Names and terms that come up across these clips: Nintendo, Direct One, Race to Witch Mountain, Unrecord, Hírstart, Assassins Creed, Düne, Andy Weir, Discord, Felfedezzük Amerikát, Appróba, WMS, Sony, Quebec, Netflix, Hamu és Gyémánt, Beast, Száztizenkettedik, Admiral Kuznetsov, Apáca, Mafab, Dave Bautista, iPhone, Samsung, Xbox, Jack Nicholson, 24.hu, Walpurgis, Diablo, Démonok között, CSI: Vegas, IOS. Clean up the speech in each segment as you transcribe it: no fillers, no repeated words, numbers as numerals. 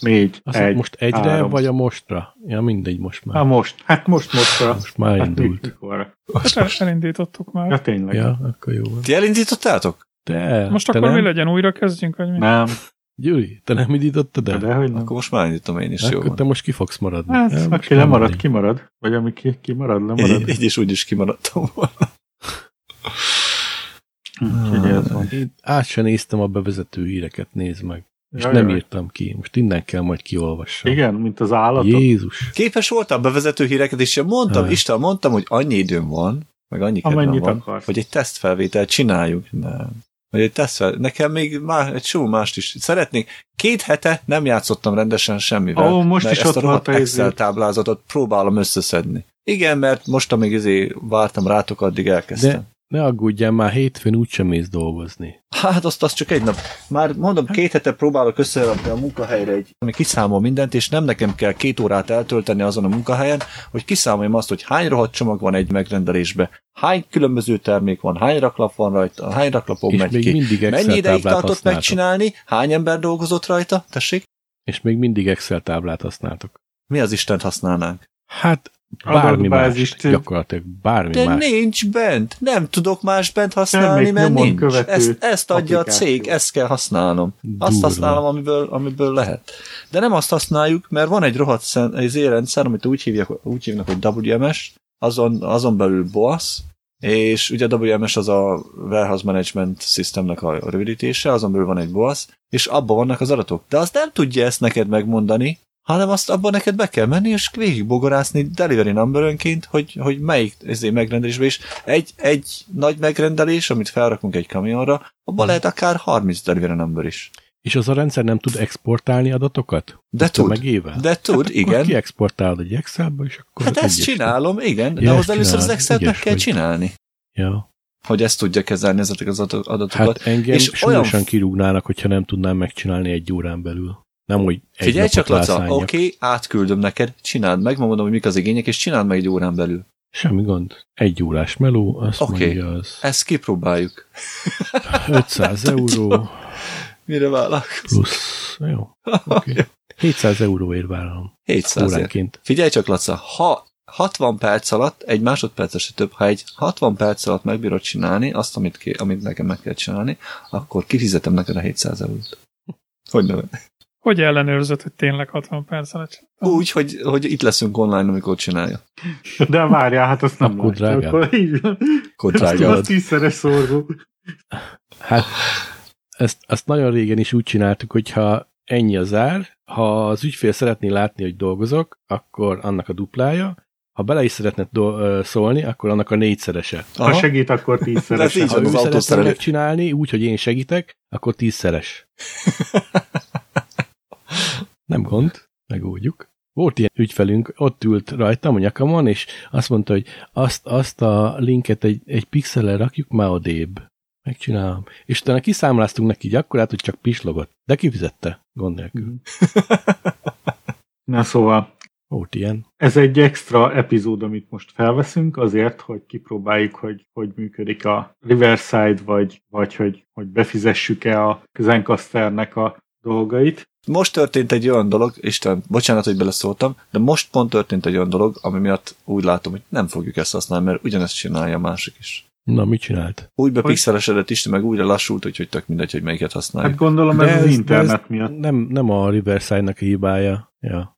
4, azt 1, most egyre, 3. vagy a mostra? Ja, mindegy, most már. Most mostra. Most már indult. Most elindítottuk már. Ja, tényleg. Ja, akkor jó. Ti elindítottátok? De. Most akkor nem? Mi legyen, újra kezdjünk, vagy mi? Nem. Gyuri, te nem indítottad el? De, hogy nem. Akkor most már indítom én is, akkor jó. Akkor te most ki fogsz maradni. Hát, ja, aki lemarad, kimarad. Vagy ami kimarad, lemarad. Így is úgy is kimaradtam volna. Én át sem néztem a bevezető híreket, nézd meg. És jaj, nem írtam ki. Most innen kell majd kiolvassam. Igen, mint az állatot. Jézus. Képes voltam bevezető híreket, és mondtam, Isten, mondtam, hogy annyi időm van, meg annyi kedvem van, akarsz, hogy egy tesztfelvételt csináljuk. Nem. Hogy egy tesztfelvételt. Nekem még már egy csomó mást is szeretnék. 2 hete nem játszottam rendesen semmivel. Ó, most is ott volt a Excel táblázatot próbálom összeszedni. Igen, mert most, amíg vártam rátok, addig elkezdtem. De ne aggódjál, már hétfőn úgysem mész dolgozni. Hát azt csak egy nap. Már mondom, 2 hete próbálok összerakni a munkahelyre egy, ami kiszámol mindent, és nem nekem kell 2 órát eltölteni azon a munkahelyen, hogy kiszámoljam azt, hogy hány rohadt csomag van egy megrendelésbe, hány különböző termék van, hány raklap van rajta, hány raklapon és megy még ki. Mindig Excel mennyi ideig tartott megcsinálni, hány ember dolgozott rajta, tessék? És még mindig Excel táblát használtok. Mi az Istent használnánk? Hát bármi más, gyakorlatilag bármi de más. De nincs bent, nem tudok más bent használni, nem, mert nincs. Ezt adja a cég, ezt kell használnom. Durva. Azt használom, amiből lehet. De nem azt használjuk, mert van egy rohadt rendszer, amit úgy hívnak, hogy WMS, azon belül BOAS, és ugye a WMS az a Warehouse Management Systemnek a rövidítése, azon belül van egy BOAS, és abban vannak az adatok. De azt nem tudja ezt neked megmondani, hanem azt abban neked be kell menni, és végigbogarászni delivery number-önként, hogy melyik megrendelésben is. Egy nagy megrendelés, amit felrakunk egy kamionra, abban lehet akár 30 delivery number is. És az a rendszer nem tud exportálni adatokat? De tud. De tud, hát igen. Ki exportálod egy Excelbe, és akkor... Hát ezt csinálom, igen, de ahhoz először az Excel-t meg kell csinálni. Ja. Hogy ezt tudja kezelni ezek az adatokat. Hát engem és olyan kirúgnának, hogyha nem tudnám megcsinálni 1 órán belül. Nem úgy egy figyelj csak, Laca, oké, átküldöm neked, csináld meg, mondom, hogy mik az igények, és csináld meg 1 órán belül. Semmi gond. 1 órás meló, azt mondja az... ezt kipróbáljuk. 500 euró. Mire vállalkozunk? Plusz, jó, oké. 700 euróért vállalom. 700 óránként. Figyelj csak, Laca, ha 60 perc alatt, 1 másodperc se több, ha egy 60 perc alatt megbírod csinálni azt, amit nekem meg kell csinálni, akkor kifizetem neked a 700 eurót. Hogy növel? Hogy ellenőrzött, hogy tényleg 60 perc alatt? Úgy, hogy itt leszünk online, amikor csinálja. De várjál, hát azt nem látjuk. Akkor drágálod. Azt 10-szeres szorgó. Hát azt nagyon régen is úgy csináltuk, hogyha ennyi az ár, ha az ügyfél szeretné látni, hogy dolgozok, akkor annak a duplája, ha bele is szeretne szólni, akkor annak a 4-szerese. Ha segít, akkor 10-szeres. Ha ő szeretne megcsinálni, úgy, hogy én segítek, akkor 10-szeres. Nem gond, megoldjuk. Volt ilyen ügyfelünk, ott ült rajtam a nyakamon, és azt mondta, hogy azt a linket egy pixellel rakjuk már odébb. Megcsinálom. És utána kiszámláztunk neki gyakorlát, hogy csak pislogott. De kifizette, gond nélkül. Na szóval. Volt ilyen. Ez egy extra epizód, amit most felveszünk, azért, hogy kipróbáljuk, hogy működik a Riverside, vagy hogy befizessük-e a Zencasternek a dolgait. Most történt egy olyan dolog, Isten, bocsánat, hogy beleszóltam, de most pont történt egy olyan dolog, ami miatt úgy látom, hogy nem fogjuk ezt használni, mert ugyanezt csinálja a másik is. Na, mit csinált? Úgy bepixelesedett Isten, meg újra lassult, úgyhogy tök mindegy, hogy melyiket használjuk. Hát gondolom, de ez az internet miatt. Nem a Riverside-nak hibája. Ja.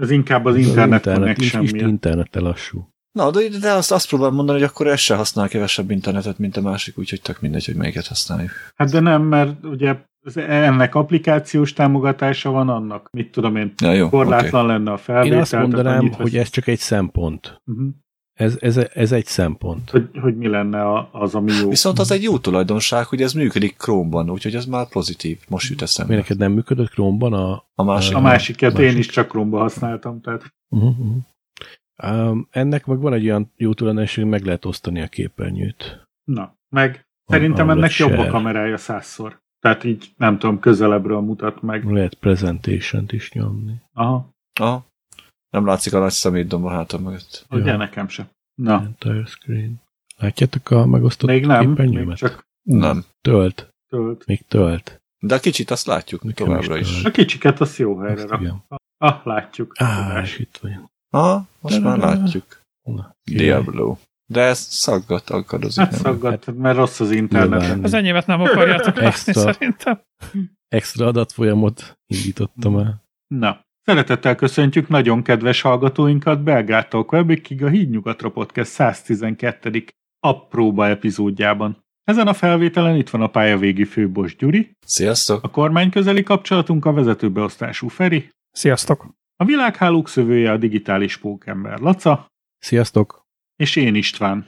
Ez inkább az internet connection miatt. Internette lassú. Na, de azt próbálom mondani, hogy akkor ez se használ kevesebb internetet, mint a másik, úgyhogy tök mindegy, hogy melyiket használjuk. Hát de nem, mert ugye ennek applikációs támogatása van annak. Mit tudom én, korlátlan lenne a felvétel. Én azt mondanám, hogy ez csak egy szempont. Uh-huh. Ez egy szempont. Hogy mi lenne az, ami jó. Viszont az egy jó tulajdonság, hogy ez működik Chrome-ban, úgyhogy ez már pozitív. Most jut eszembe. Neked nem működött Chrome-ban? A másikat én is csak Chrome-ban használtam. Tehát. Ennek meg van egy olyan jó tulajdonság, hogy meg lehet osztani a képernyőt. Na, meg szerintem ennek jobb a kamerája 100-szor. Tehát így, nem tudom, közelebbről mutat meg. Lehet presentation-t is nyomni. Aha. Nem látszik a nagy szemétdomb a hátam mögött. Ugye, nekem sem. Na. Entire screen. Látjátok a megosztott képernyőmet? Még nem. Csak... Nem. Tölt. Még tölt. De a kicsit azt látjuk mi továbbra is. A kicsiket azt jó helyre rakjuk. Ah, látjuk. Ah, itt vagyunk. Ah, most már látjuk. Diablo. De ez szaggat akadozik. Hát szaggat, mert rossz az internet. Az enyémet nem akarjátok látni szerintem. Extra adatfolyamot indítottam el. Na. Szeretettel köszöntjük nagyon kedves hallgatóinkat Belgrádtól Quebecig a Hídnyugatra Podcast 112. Appróba epizódjában. Ezen a felvételen itt van a pályavégi főbos Gyuri. Sziasztok! A kormányközeli kapcsolatunk a vezetőbeosztású Feri. Sziasztok! A világhálók szövője a digitális pókember Laca. Sziasztok! És én István.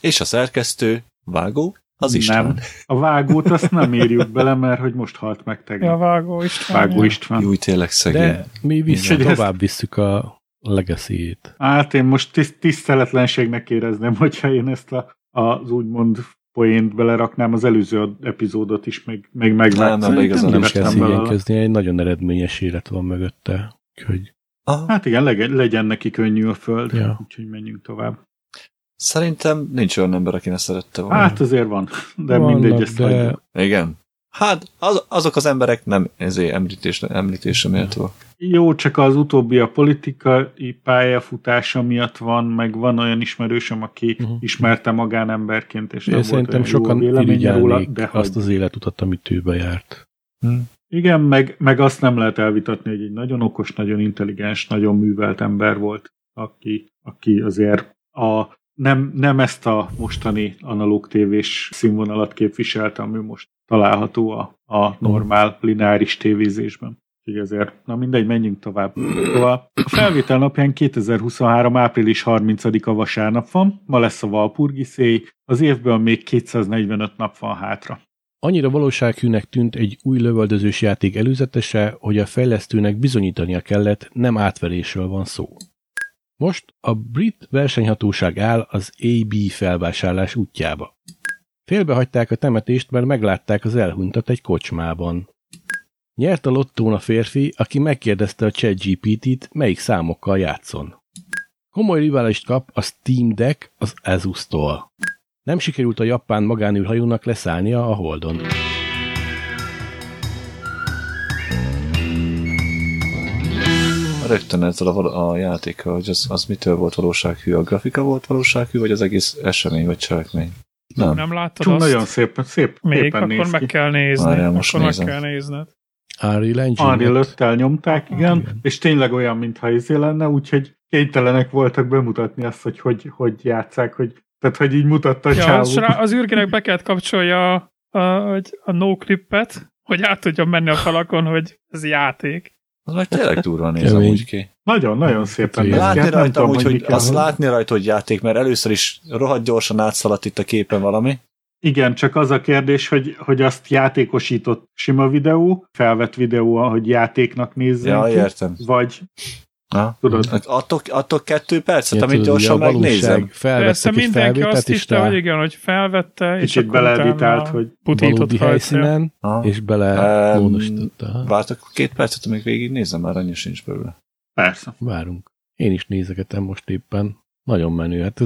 És a szerkesztő Vágó az István. Nem, a Vágót azt nem írjuk bele, mert hogy most halt meg tegnap. Ja, Vágó István. Vágó István. Júj, tényleg szegény. De mi vissza tovább visszük a legacy-t. Hát én most tiszteletlenségnek érezném, hogyha én ezt az úgymond poént beleraknám, az előző epizódot is még megvágtam. Nem is kell szégyenkezni, egy nagyon eredményes élet van mögötte. Úgyhogy... Hát igen, legyen neki könnyű a föld, ja. Úgyhogy menjünk tovább. Szerintem nincs olyan ember, aki ne szerette volna. Hát azért van, de vannak, mindegy, ezt hagyjuk. Igen. Hát azok az emberek nem ezért említésre méltóak. Jó, csak az utóbbi a politikai pályafutása miatt van, meg van olyan ismerősöm, aki ismerte magánemberként, és nem volt olyan sokan jó véleménye róla, de azt az életutat, amit ő bejárt. Igen, meg azt nem lehet elvitatni, hogy egy nagyon okos, nagyon intelligens, nagyon művelt ember volt, aki azért a nem ezt a mostani analóg tévés színvonalat képviselte, ami most található a normál lineáris tévézésben. Úgyhogy ezért, na mindegy, menjünk tovább. A felvétel napján 2023. április 30-a vasárnap van, ma lesz a Walpurgis széj, az évből még 245 nap van hátra. Annyira valósághűnek tűnt egy új lövöldözős játék előzetese, hogy a fejlesztőnek bizonyítania kellett, nem átverésről van szó. Most a brit versenyhatóság áll az AB felvásárlás útjába. Félbehagyták a temetést, mert meglátták az elhunytat egy kocsmában. Nyert a lottón a férfi, aki megkérdezte a ChatGPT-t, melyik számokkal játszon. Komoly riválist kap a Steam Deck az Asustól. Nem sikerült a japán magánűrhajónak leszállnia a Holdon. Rögtön ezzel a játéka, hogy az mitől volt valósághű, a grafika volt valósághű, vagy az egész esemény, vagy cselekmény? Nem láttad azt? Nagyon szép még akkor meg kell nézni. Akkor meg kell nézned. Unreal 5-tel nyomták, igen, és tényleg olyan, mintha izé lenne, úgyhogy kénytelenek voltak bemutatni azt, hogy játsszák, tehát hogy így mutatta a csávót. Az űrgének be kellett kapcsolja a no-clippet, hogy át tudjon menni a falakon, hogy ez játék. Az meg tényleg durva nézem úgy ki. Nagyon-nagyon szépen. Látni rajta, hogy játék, mert először is rohadt gyorsan átszaladt itt a képen valami. Igen, csak az a kérdés, hogy azt játékosított sima videó, felvett videó, hogy játéknak nézzünk. Ja, értem. Vagy... Attól 2 percet, amit gyorsan megnézem. Persze mindenki azt hitte, hogy igen, hogy felvette, és akkor utána putított helyszínen, és bele módosította. Vártak 2 percet, amíg végig nézem, már annyi sincs belőle. Persze. Várunk. Én is nézegetem most éppen. Nagyon menő. Hát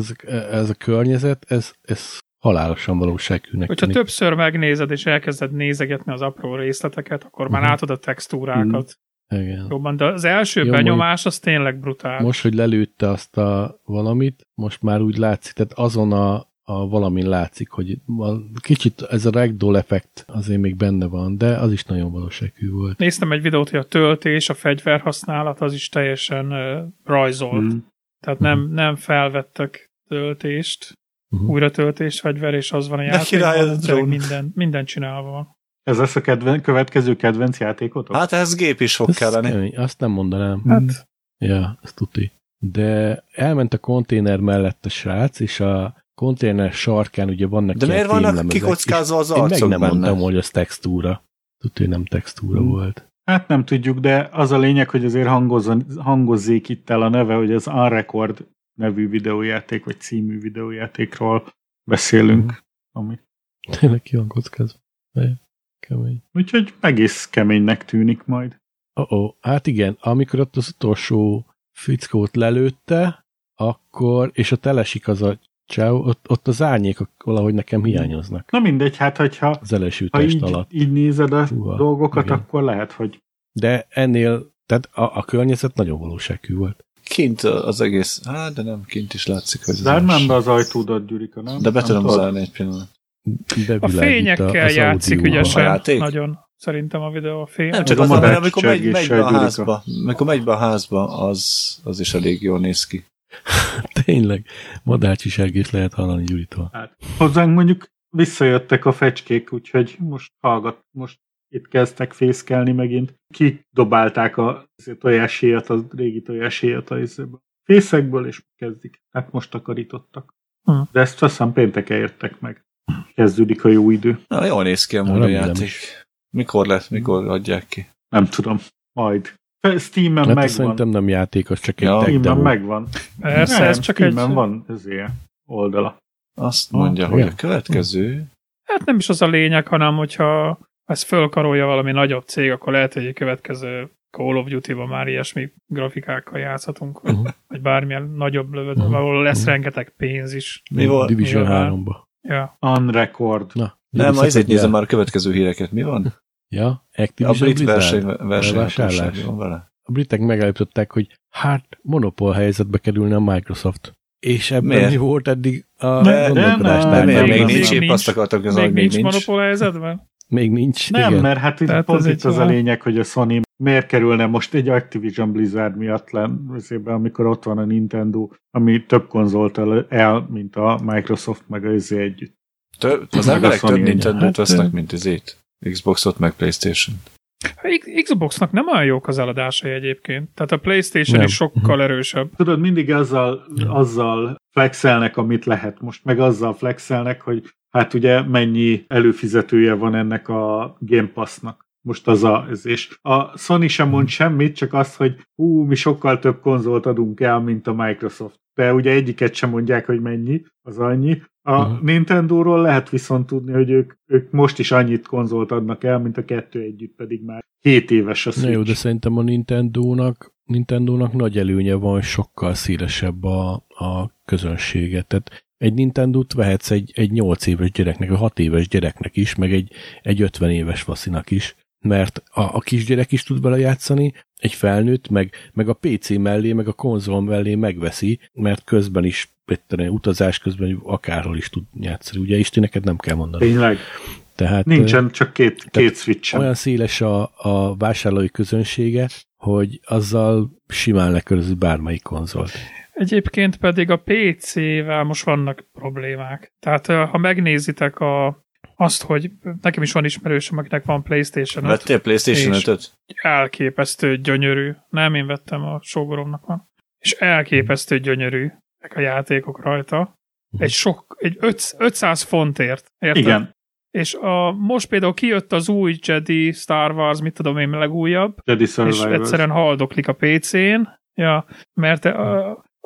ez a környezet, ez halálosan valósághűnek. Hogyha többször megnézed, és elkezded nézegetni az apró részleteket, akkor már látod a textúrákat. Igen. Jobban, de az első benyomás az tényleg brutál. Most, hogy lelőtte azt a valamit, most már úgy látszik, tehát azon a valamin látszik, hogy kicsit ez a ragdoll effekt azért még benne van, de az is nagyon valósághű volt. Néztem egy videót, hogy a töltés, a fegyverhasználat az is teljesen rajzolt. Tehát nem felvettek töltést, újratöltést, fegyver, és az van a játékban, minden csinálva van. Ez lesz a következő kedvenc játékotok? Hát ez gép is fog kelleni. Azt nem mondanám. Hát. Ja, azt tuti. De elment a konténer mellett a srác, és a konténer sarkán ugye vannak de ilyen fémlemezek. De miért vannak kikockázva az arcok benne? Én meg nem mondtam, hogy az textúra. Tuti, nem textúra volt. Hát nem tudjuk, de az a lényeg, hogy azért hangozzék itt el a neve, hogy az Unrecord nevű videójáték, vagy című videójátékról beszélünk. Ami... Tényleg ki van kockázva. Kemény. Úgyhogy egész keménynek tűnik majd. Hát igen, amikor ott az utolsó fickót lelőtte, akkor, és ott elesik az a Csáó, ott az árnyékok valahogy nekem hiányoznak. Na mindegy, hát hogyha így nézed a dolgokat, igen, akkor lehet, hogy... De ennél, tehát a környezet nagyon valósághű volt. Kint az egész, de nem, kint is látszik, hogy... Zárnám be az ajtódat, Gyurika, nem? De be tudom zárni egy pillanat. A fényekkel játszik ügyesen, nagyon. Szerintem a videó a fény. Nem csak az, hanem amikor megy be a házba, az is elég jól néz ki. Tényleg, madárcsisergést lehet hallani Gyuritól. Hát, hozzánk mondjuk visszajöttek a fecskék, úgyhogy most itt kezdtek fészkelni megint. Kidobálták a tojáshéjat, a régi tojáshéjat a fészekből, és kezdik. Hát most takarítottak. De ezt aztán pénteken értek meg. Kezdődik a jó idő. Na, jól néz ki amúgy a játék. Mikor adják ki? Nem tudom. Majd. Steam-en megvan. Hát szerintem nem játékos, csak egy tech demo. Megvan. Persze, ez csak egy... Steam-en van ez ilyen oldala. Azt mondja, hogy a következő... Hát nem is az a lényeg, hanem hogyha ezt fölkarolja valami nagyobb cég, akkor lehet, hogy a következő Call of Duty-ban már ilyesmi grafikákkal játszhatunk, vagy bármilyen nagyobb lövöd, ahol lesz rengeteg pénz is. Mi volt? Division 3-ba. Ja. Unrecord. Nem, azért nézem már a következő híreket. Mi van? Ja, Activision Blizzard. A brit verseny van vele. A britek megállapították, hogy monopól helyzetbe kerülne a Microsoft. És ebben mi volt eddig a gondolkodás? Még nincs, épp azt akartam, hogy még nincs monopól helyzetben? Még nincs. Nem, igen. Mert hát itt pont itt az a lényeg, hogy a Sony miért kerülne most egy Activision Blizzard miatt lenn, amikor ott van a Nintendo, ami több konzolt el, mint a Microsoft meg a Özi együtt. Az emberek több Nintendo-t vesznek, mint az Xboxot meg PlayStation-t. Xboxnak nem olyan jók az eladásai egyébként. Tehát a PlayStation is sokkal erősebb. Tudod, mindig azzal flexelnek, amit lehet. Most meg azzal flexelnek, hogy hát ugye mennyi előfizetője van ennek a Game Pass-nak. Most és a Sony sem mond semmit, csak azt, hogy mi sokkal több konzolt adunk el, mint a Microsoft. De ugye egyiket sem mondják, hogy mennyi, az annyi. A Nintendo-ról lehet viszont tudni, hogy ők most is annyit konzolt adnak el, mint a kettő együtt, pedig már 7 éves a Switch. Na jó, de szerintem a Nintendo-nak nagy előnye van, sokkal szélesebb a közönséget. Tehát egy Nintendo-t vehetsz egy 8 éves gyereknek, a 6 éves gyereknek is, meg egy 50 éves faszinak is, mert a kisgyerek is tud vele játszani, egy felnőtt, meg a PC mellé, meg a konzol mellé megveszi, mert közben is, utazás közben akárhol is tud játszani. Ugye, Isti, neked nem kell mondani. Tényleg. Tehát, nincsen, csak két switch-en. Olyan széles a vásárlói közönsége, hogy azzal simán lekörözi bármelyik konzolt. Egyébként pedig a PC-vel most vannak problémák. Tehát ha megnézitek azt, hogy nekem is van ismerősöm, akinek van PlayStation 5. Vettél PlayStation 5-öt? Elképesztő gyönyörű. Nem, én vettem, a sógoromnak van. És elképesztő gyönyörű a játékok rajta. Egy 500 fontért. Érted? Igen. És most például kijött az új Jedi, Star Wars, mit tudom én, legújabb. Jedi Survivors. És egyszerűen haldoklik a PC-n. Ja, mert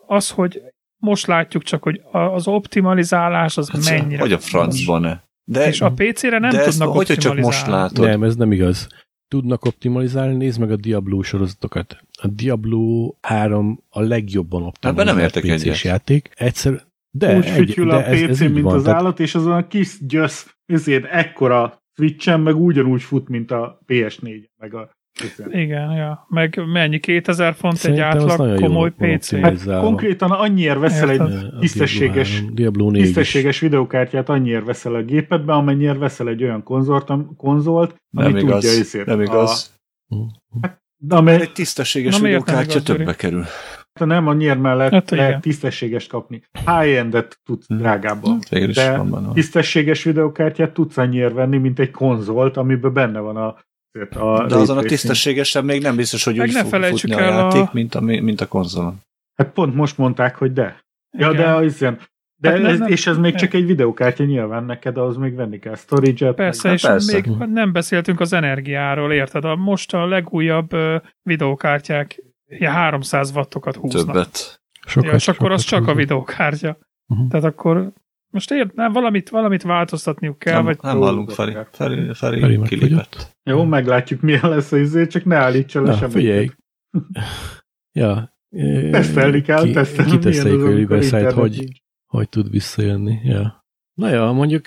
az, hogy most látjuk csak, hogy az optimalizálás az mennyire. Hogy a francban-e? De, és a PC-re nem tudnak optimalizálni. Csak most látod. Nem, ez nem igaz. Tudnak optimalizálni, nézd meg a Diablo sorozatokat. A Diablo 3 a legjobban optimalizált PC-s játék. De úgy fütyül a PC, mint van, az állat, és azon a kis gyösz, ezért ekkora Switch-en, meg ugyanúgy fut, mint a PS4, meg a PC-en. Igen, ja. Meg mennyi 2000 font szerintem egy átlag komoly PC. Hát konkrétan annyiért veszel egy tisztességes videokártyát, annyiért veszel a gépedbe, amennyiért veszel egy olyan konzolt, ami tudja ezért. Nem igaz. Egy tisztességes videokártya többbe kerül. Nem annyiért mellett lehet tisztességes kapni. High-endet tudsz drágábban. De tisztességes videokártyát tudsz annyiért venni, mint egy konzolt, amiben benne van de azon a tisztességesen még nem biztos, hogy úgy fog futni a játék, mint a konzolon. Hát pont most mondták, hogy de. Ja, de ez még csak egy videokártya, nyilván neked ahhoz még venni kell storage-et. Persze, és még nem beszéltünk az energiáról, érted? Most a legújabb videokártyák 300 wattokat húznak. Többet. És akkor az csak a videokártya. Tehát akkor most valamit változtatniuk kell. Nem hallunk, Feri kilépett. Jó, meglátjuk, milyen lesz a izé, csak ne állítsa le semmit. Figyelj. Tesztelni kell, milyen az, amikor internet. hogy tud visszajönni. Ja. Na ja, mondjuk,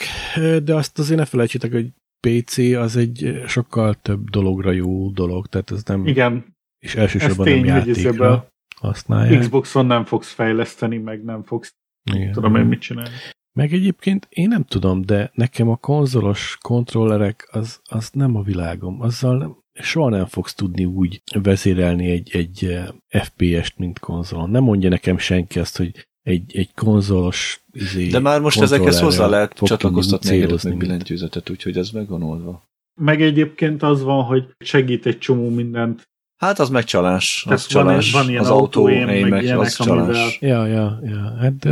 de azt azért ne felejtsétek, hogy PC az egy sokkal több dologra jó dolog, tehát ez nem... Igen. És elsősorban tény, nem játékra használják. Xboxon nem fogsz fejleszteni, meg nem fogsz, igen, tudom én mit csinálni. Meg egyébként én nem tudom, de nekem a konzolos kontrollerek az nem a világom. Azzal nem, soha nem fogsz tudni úgy vezérelni egy FPS-t, mint konzolon. Nem mondja nekem senki azt, hogy egy konzolos izé, de már most ezekhez hozzá lehet csatlakoztatni egy billentyűzetet, úgyhogy ez meg van oldva. Meg egyébként az van, hogy segít egy csomó mindent. Hát az megcsalás. Az csalás. Van ilyen az autó, meg ilyenek, az csalás. Ja. Hát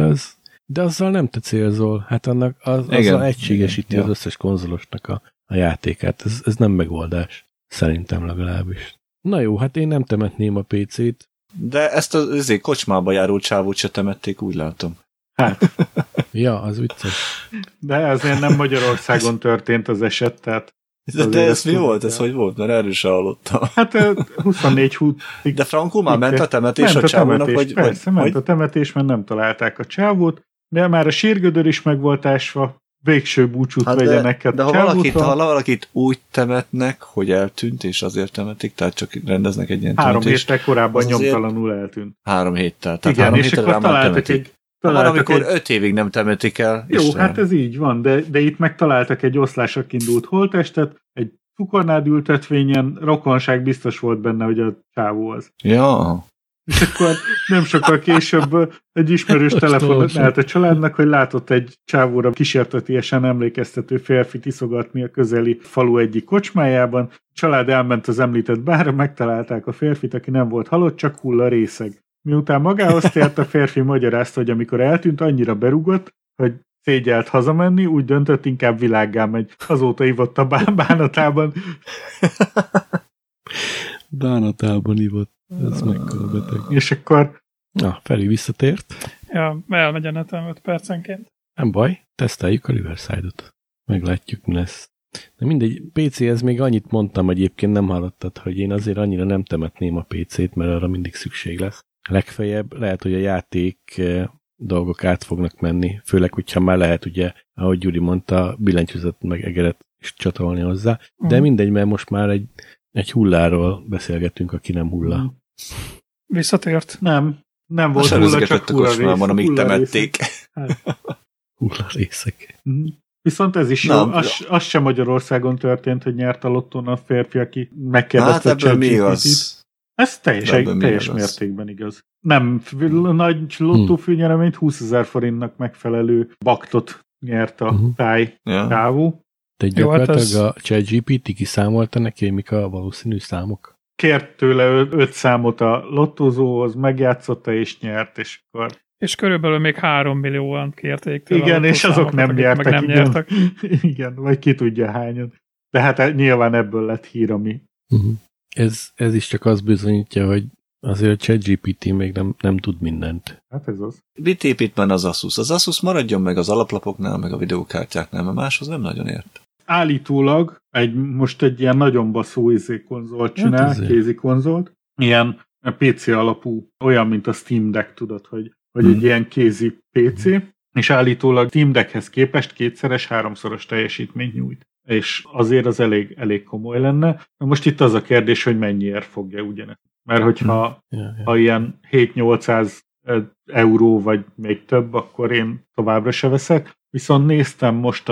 de azzal nem te célzol. Hát annak azzal egységesíti az összes konzolosnak a játékát. Ez nem megoldás. Szerintem legalábbis. Na jó, hát én nem temetném a PC-t. De ezt azért kocsmába járó csávót se temették, úgy látom. Hát. Ja, az vicces. De azért nem Magyarországon történt az eset, tehát... De ez mi volt? Ez hogy volt? Mert erről sem hallottam. Hát 24-20... De Franco már ment a temetés a csávónak? Persze, ment a temetés, mert nem találták a csávót, de már a sírgödör is meg volt ásva, végső búcsút vegyenek a csávótól. De ha valakit úgy temetnek, hogy eltűnt, és azért temetik, tehát csak rendeznek egy ilyen temetést. 3 héttel korábban nyomtalanul eltűnt. 3 héttel. Tehát igen, 3 héttel rá már temetik. Valamikor 5 évig nem temetik el. Jó, Istenem. Hát ez így van, de itt megtaláltak egy oszlásra indult holttestet, egy cukornád ültetvényen, rokonság biztos volt benne, hogy a csávó az. Ja. És akkor nem sokkal később egy ismerős telefonot állt a családnak, hogy látott egy csávóra kísértetiesen emlékeztető férfit iszogatni a közeli falu egyik kocsmájában. A család elment az említett bárra, megtalálták a férfit, aki nem volt halott, csak hull a részeg. Miután magához tért, a férfi magyarázta, hogy amikor eltűnt, annyira berugott, hogy szégyelt hazamenni, úgy döntött, inkább világgá megy. Azóta ivott a bánatában. Bánatában ivott. Ez mekkora beteg. És akkor... Na, Feri visszatért. Ja, elmegy a neten 5 percenként. Nem baj, teszteljük a Riverside-ot. Meglátjuk, mi lesz. De mindegy, PC-hez még annyit mondtam, egyébként nem hallottad, hogy én azért annyira nem temetném a PC-t, mert arra mindig szükség lesz. Legfeljebb lehet, hogy a játék dolgok át fognak menni, főleg, hogyha már lehet, ugye, ahogy Gyuri mondta, billentyűzet meg egeret is csatolni hozzá, de mindegy, mert most már egy hulláról beszélgetünk, aki nem hulla. Visszatért? Nem volt hulla, csak hullarészek. Amíg temették. Hullarészek. Viszont ez is nem, jó. Az sem Magyarországon történt, hogy nyert a lottón a férfi, aki megkérdezte a ChatGPT-t. Ez teljes mértékben igaz. Nem, nagy lottófőnyereményt 20 000 forintnak megfelelő baktot nyert a táj távú. De gyakorlatilag a ChatGPT kiszámolta neki, mik a valószínű számok? Kért tőle 5 számot a lottózóhoz, megjátszotta és nyert, és akkor... És körülbelül még 3 millióan kérték tőle. Igen, és azok nem nyertek. Meg nem nyertek. Igen, vagy ki tudja hányan. De hát nyilván ebből lett hír, ami... Ez is csak azt bizonyítja, hogy azért a ChatGPT még nem tud mindent. Hát ez az. Mit épít benne az Asus? Az Asus maradjon meg az alaplapoknál, meg a videókártyáknál, mert máshoz nem nagyon ért. Állítólag most egy ilyen nagyon baszó konzolt csinál, hát kézi konzolt. Ilyen PC alapú, olyan, mint a Steam Deck, tudod, hogy egy ilyen kézi PC, és állítólag Steam Deckhez képest 2-szeres, 3-szoros teljesítményt nyújt. És azért az elég komoly lenne. Most itt az a kérdés, hogy mennyiért fogja ugyanezt. Mert hogyha ilyen 7-800 euró vagy még több, akkor én továbbra se veszek. Viszont néztem most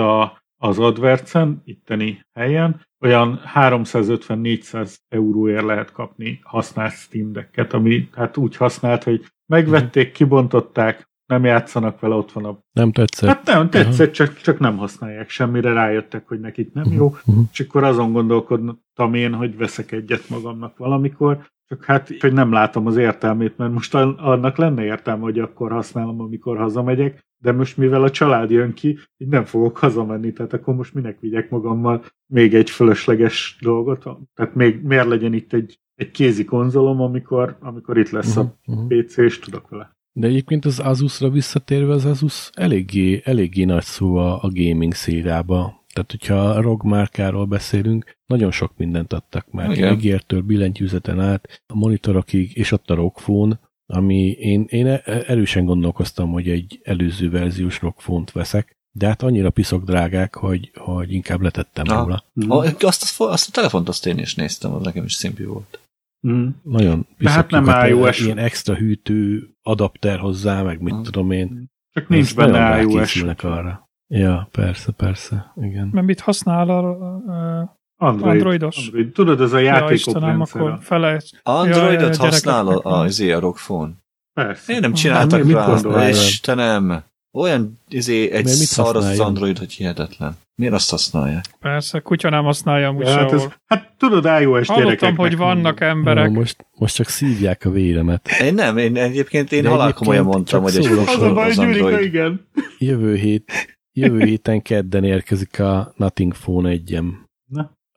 az Advercen, itteni helyen, olyan 350-400 euróért lehet kapni használt Steam Decket, ami hát úgy használt, hogy megvették, kibontották, nem játszanak vele, ott van a... Nem tetszett. Hát nem tetszett, csak nem használják semmire, rájöttek, hogy nekik nem jó, és akkor azon gondolkodtam én, hogy veszek egyet magamnak valamikor, csak hát, hogy nem látom az értelmét, mert most annak lenne értelme, hogy akkor használom, amikor hazamegyek, de most mivel a család jön ki, így nem fogok hazamenni, tehát akkor most minek vigyek magammal még egy fölösleges dolgot, tehát még miért legyen itt egy kézi konzolom, amikor itt lesz a PC, és tudok vele. De egyébként az Asusra visszatérve, az Asus eléggé nagy szó a gaming szírába. Tehát, hogyha a ROG márkáról beszélünk, nagyon sok mindent adtak már. Egértől, billentyűzeten át, a monitorokig, és ott a ROG Phone, ami én erősen gondolkoztam, hogy egy előző verziós rockfont veszek, de hát annyira piszok drágák, hogy inkább letettem róla. Azt a telefont azt én is néztem, az nekem is szimpi volt. Mm. Nagyon piszok lyukat, ilyen extra hűtő adapter hozzá, meg mit tudom én. Csak nincs benne IOS. Ja, persze, igen. Mert mit használ a Androidos? Android. Tudod, ez a játékok rendszer. Androidot használ a rockfon. Persze. Én nem csináltak rá, Istenem. Olyan egy szar az Android, hogy hihetetlen. Miért azt használják? Persze, kutya nem használja amúgy sehol. Hát tudod, iOS gyerekeknek. Hallottam, hogy vannak emberek. Most csak szívják a véremet. Én egyébként én halálkomolyan mondtam, hogy egy rockfon az Android. Igen. Jövő héten kedden érkezik a Nothing Phone 1-em.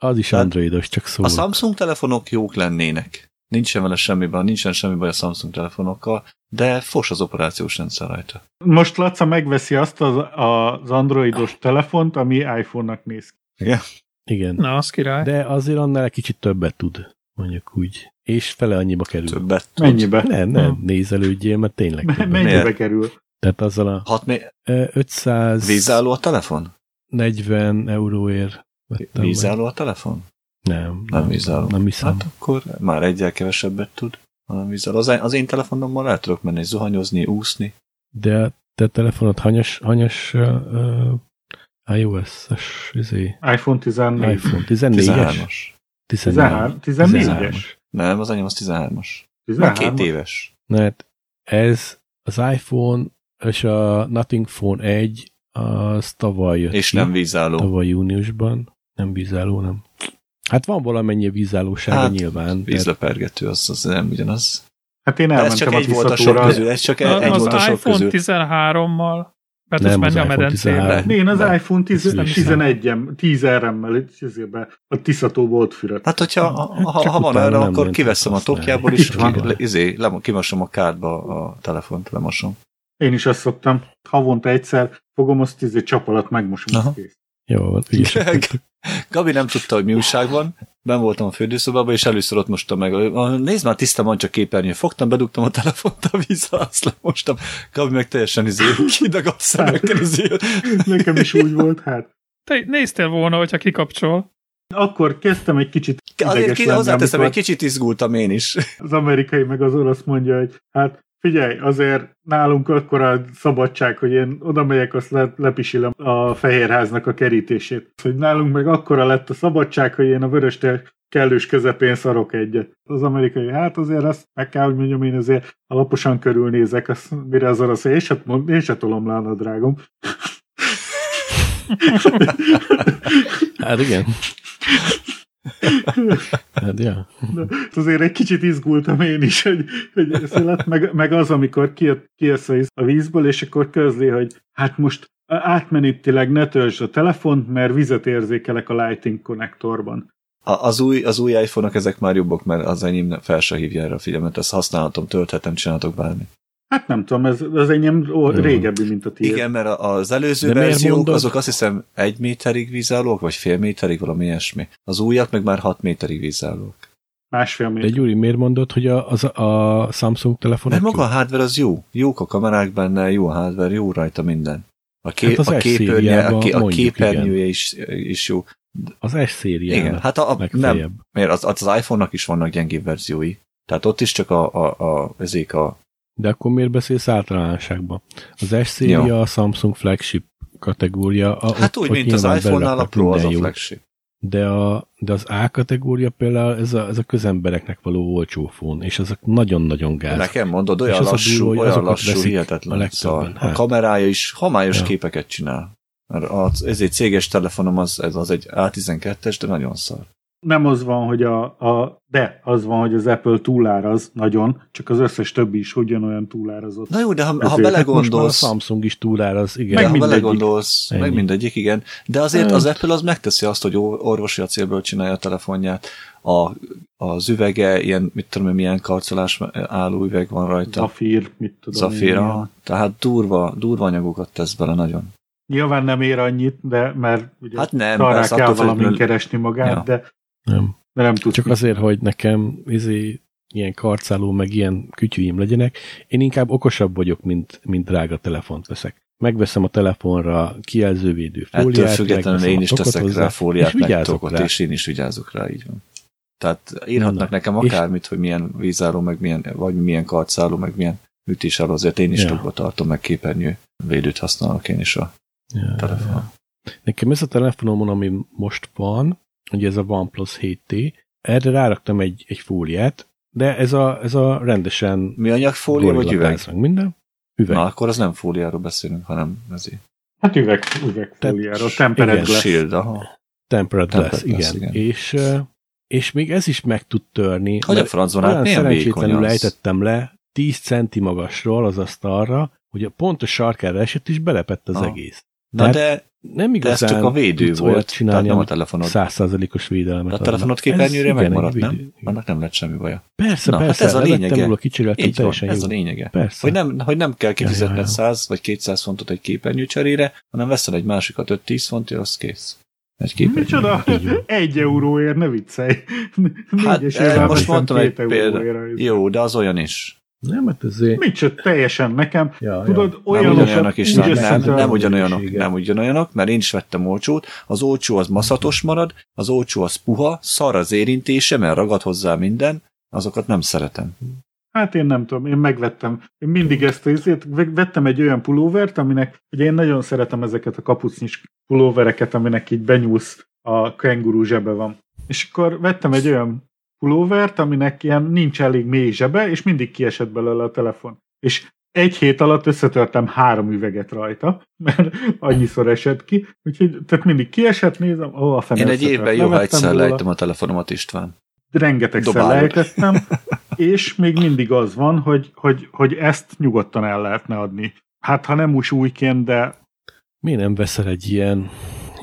Az is androidos, csak szó. A Samsung telefonok jók lennének. Nincsen vele semmi baj, nincsen semmi baj a Samsung telefonokkal, de fos az operációs rendszer rajta. Most Laca megveszi azt az androidos telefont, ami iPhone-nak néz ki. Igen. Na, az király. De azért annál egy kicsit többet tud, mondjuk úgy. És fele annyiba kerül. Többet tud. Mennyibe? Nem, nézelődjél, mert tényleg többet. Mennyibe kerül? Tehát azzal a 500... Vízálló a telefon? 40 euróért. Vízálló a telefon? Nem vízálló. Nem hiszem. Hát akkor már egyel kevesebbet tud, hanem vízálló. Az én telefonommal el tudok menni, zuhanyozni, úszni. De te telefonod hanyas iOS-es izé? iPhone 14. iPhone 14-es? 13-as. 14-es? Nem, az enyém az 13-as. 13-as? Már 2 éves. Hát ez... Az iPhone és a Nothing Phone 1 az tavaly jött. És nem vízálló. Tavaly júniusban. Nem vízálló, nem. Hát van valamennyi vízállósága nyilván. Vízlepergető, az nem ugyanaz. Hát én elmentem a visszatóra. Ez csak egy volt a sok közül. Az iPhone 13-mal be tudsz menni a medencébe. Én az iPhone 11-em, 10R-emmel a tisztató volt füret. Hát hogyha ha van erre, akkor kiveszem a tokjából, és kimasom a kádba a telefont, lemasom. Én is azt szoktam, havonta egyszer fogom azt csap alatt, megmosom. Jó, Gabi nem tudta, hogy mi újság van, benn voltam a fürdőszobában, és először ott mostam meg. Nézd már, tisztán van csak képernyő. Fogtam, bedugtam a telefont a vízre, azt lemostam. Gabi meg teljesen kidagadt szemekkel. Nekem is úgy volt, hát. Te néztél volna, hogyha kikapcsol. Akkor kezdtem egy kicsit ideges lenni. Hozzáteszem, egy kicsit izgultam én is. Az amerikai meg az olasz mondja, hogy hát figyelj, azért nálunk akkora szabadság, hogy én oda megyek, azt lepisilem a Fehérháznak a kerítését. Hogy nálunk meg akkora lett a szabadság, hogy én a Vöröstér kellős közepén szarok egyet. Az amerikai, hát azért azt meg kell, hogy mondjam, én azért alaposan körülnézek, azt, mire az arra szól, én se tolom lán a drágom. Hát igen. Hát, ja. De azért egy kicsit izgultam én is, hogy ez lett, meg az, amikor kijössz a vízből, és akkor közli, hogy hát most átmenetileg ne töltsd a telefont, mert vizet érzékelek a Lightning konnektorban. Az új iPhone-ok ezek már jobbak, mert az enyém fel se hívja erre a figyelmet, ezt használhatom, tölthetem, csinálhatok bármit. Hát nem tudom, az enyém régebbi, mint a tiéd. Igen, mert az előző verziók, azok azt hiszem 1 méterig vízállók, vagy fél méterig, valami ilyesmi. Az újak meg már 6 méterig vízállók. Másfél méter. De Gyuri, miért mondod, hogy a Samsung telefonok? Mert maga a hardware az jó. Jók a kamerák benne, jó a hardware, jó rajta minden. A képernyője is jó. Az S-szériában. Igen, hát az iPhone-nak is vannak gyengébb verziói. Tehát ott is csak ezek a De akkor miért beszélsz általánosságban? Az S-széria a Samsung flagship kategória. Hát úgy, mint az iPhone-nál a Pro az a flagship. De az A kategória például ez a közembereknek való olcsó fón, és azok nagyon-nagyon gáz. Nekem mondod, olyan lassú, hihetetlen. A kamerája is homályos képeket csinál. Ezért céges telefonom az egy A12-es, de nagyon szar. Nem az van, hogy az van, hogy az Apple túláraz nagyon, csak az összes többi is ugyanolyan túlárazott. Na jó, de ha belegondolsz... Most már a Samsung is túláraz, igen. Meg mindegyik. Belegondolsz, meg mindegyik, igen. De azért az Apple az megteszi azt, hogy orvosi acélből csinálja a telefonját. Az üvege, ilyen, mit tudom, milyen karcolás álló üveg van rajta. Zafír, mit tudom. Zafír, tehát durva anyagokat tesz bele nagyon. Nyilván nem ér annyit, de mert ugye arra kell valamin keresni magát, de... Nem. De nem tudsz. Csak azért, hogy nekem ilyen karcáló, meg ilyen kütyűim legyenek. Én inkább okosabb vagyok, mint drága telefont veszek. Megveszem a telefonra kijelzővédő fóliát. Ettől függetlenül én is teszek rá fóliát, meg tokot, és én is vigyázok rá, így van. Tehát írhatnak nekem akármit, hogy milyen vízálló, meg milyen, vagy milyen karcáló, meg milyen ütésálló, azért én is tokba tartom, meg képernyő védőt használok én is a telefonon. Nekem ez a telefonomon, ami most van, ugye ez a OnePlus 7T, erre ráraktam egy fóliát, de ez a rendesen... Mi anyagfólia, vagy üveg? Minden? Üveg. Na, akkor az nem fóliáról beszélünk, hanem ezért. Hát üvegfóliáról, tempered glass. Shield, aha. Tempered glass, igen. És még ez is meg tud törni. Hogy a francban, hát milyen szerencsétlenül lejtettem le 10 centi magasról az asztalra, hogy a pontos sarkára esett, és belepett az egész. Na de nem igazán csak a védő volt csinálni, nem a telefonod. 100%-os védelmet. De a telefonod képernyőre megmaradt, nem? Annak nem lett semmi baja. Persze, persze. Hát ez a lényege. Így van, ez a lényege. Hogy nem kell kifizetned 100 vagy 200 fontot egy képernyő cserére, hanem veszel egy másikat 5-10 fontért, az kész. Micsoda? 1 euróért, ne viccelj. Hát most mondtam egy példát. Jó, de az olyan is. Nem, hát ezért... Micsoda, teljesen nekem. Ja, tudod, ugyanolyanok is nem ugyanolyanok, mert én is vettem olcsót. Az olcsó az maszatos marad, az olcsó az puha, szar az érintése, mert ragad hozzá minden, azokat nem szeretem. Hát én nem tudom, én megvettem. Én mindig vettem egy olyan pulóvert, aminek, ugye én nagyon szeretem ezeket a kapucnis pulóvereket, aminek így benyúlsz, a kenguru zsebe van. És akkor vettem egy olyan pulóvert, aminek ilyen nincs elég mély zsebe, és mindig kiesett belőle a telefon. És 1 hét alatt összetörtem 3 üveget rajta, mert annyiszor esett ki, úgyhogy tehát mindig kiesett, nézem, a fene. Én egy évben jó, ha egyszer lejtem a telefonomat, István. Rengetegszer lejtettem, és még mindig az van, hogy ezt nyugodtan el lehetne adni. Hát, ha nem újként, de... Miért nem veszel egy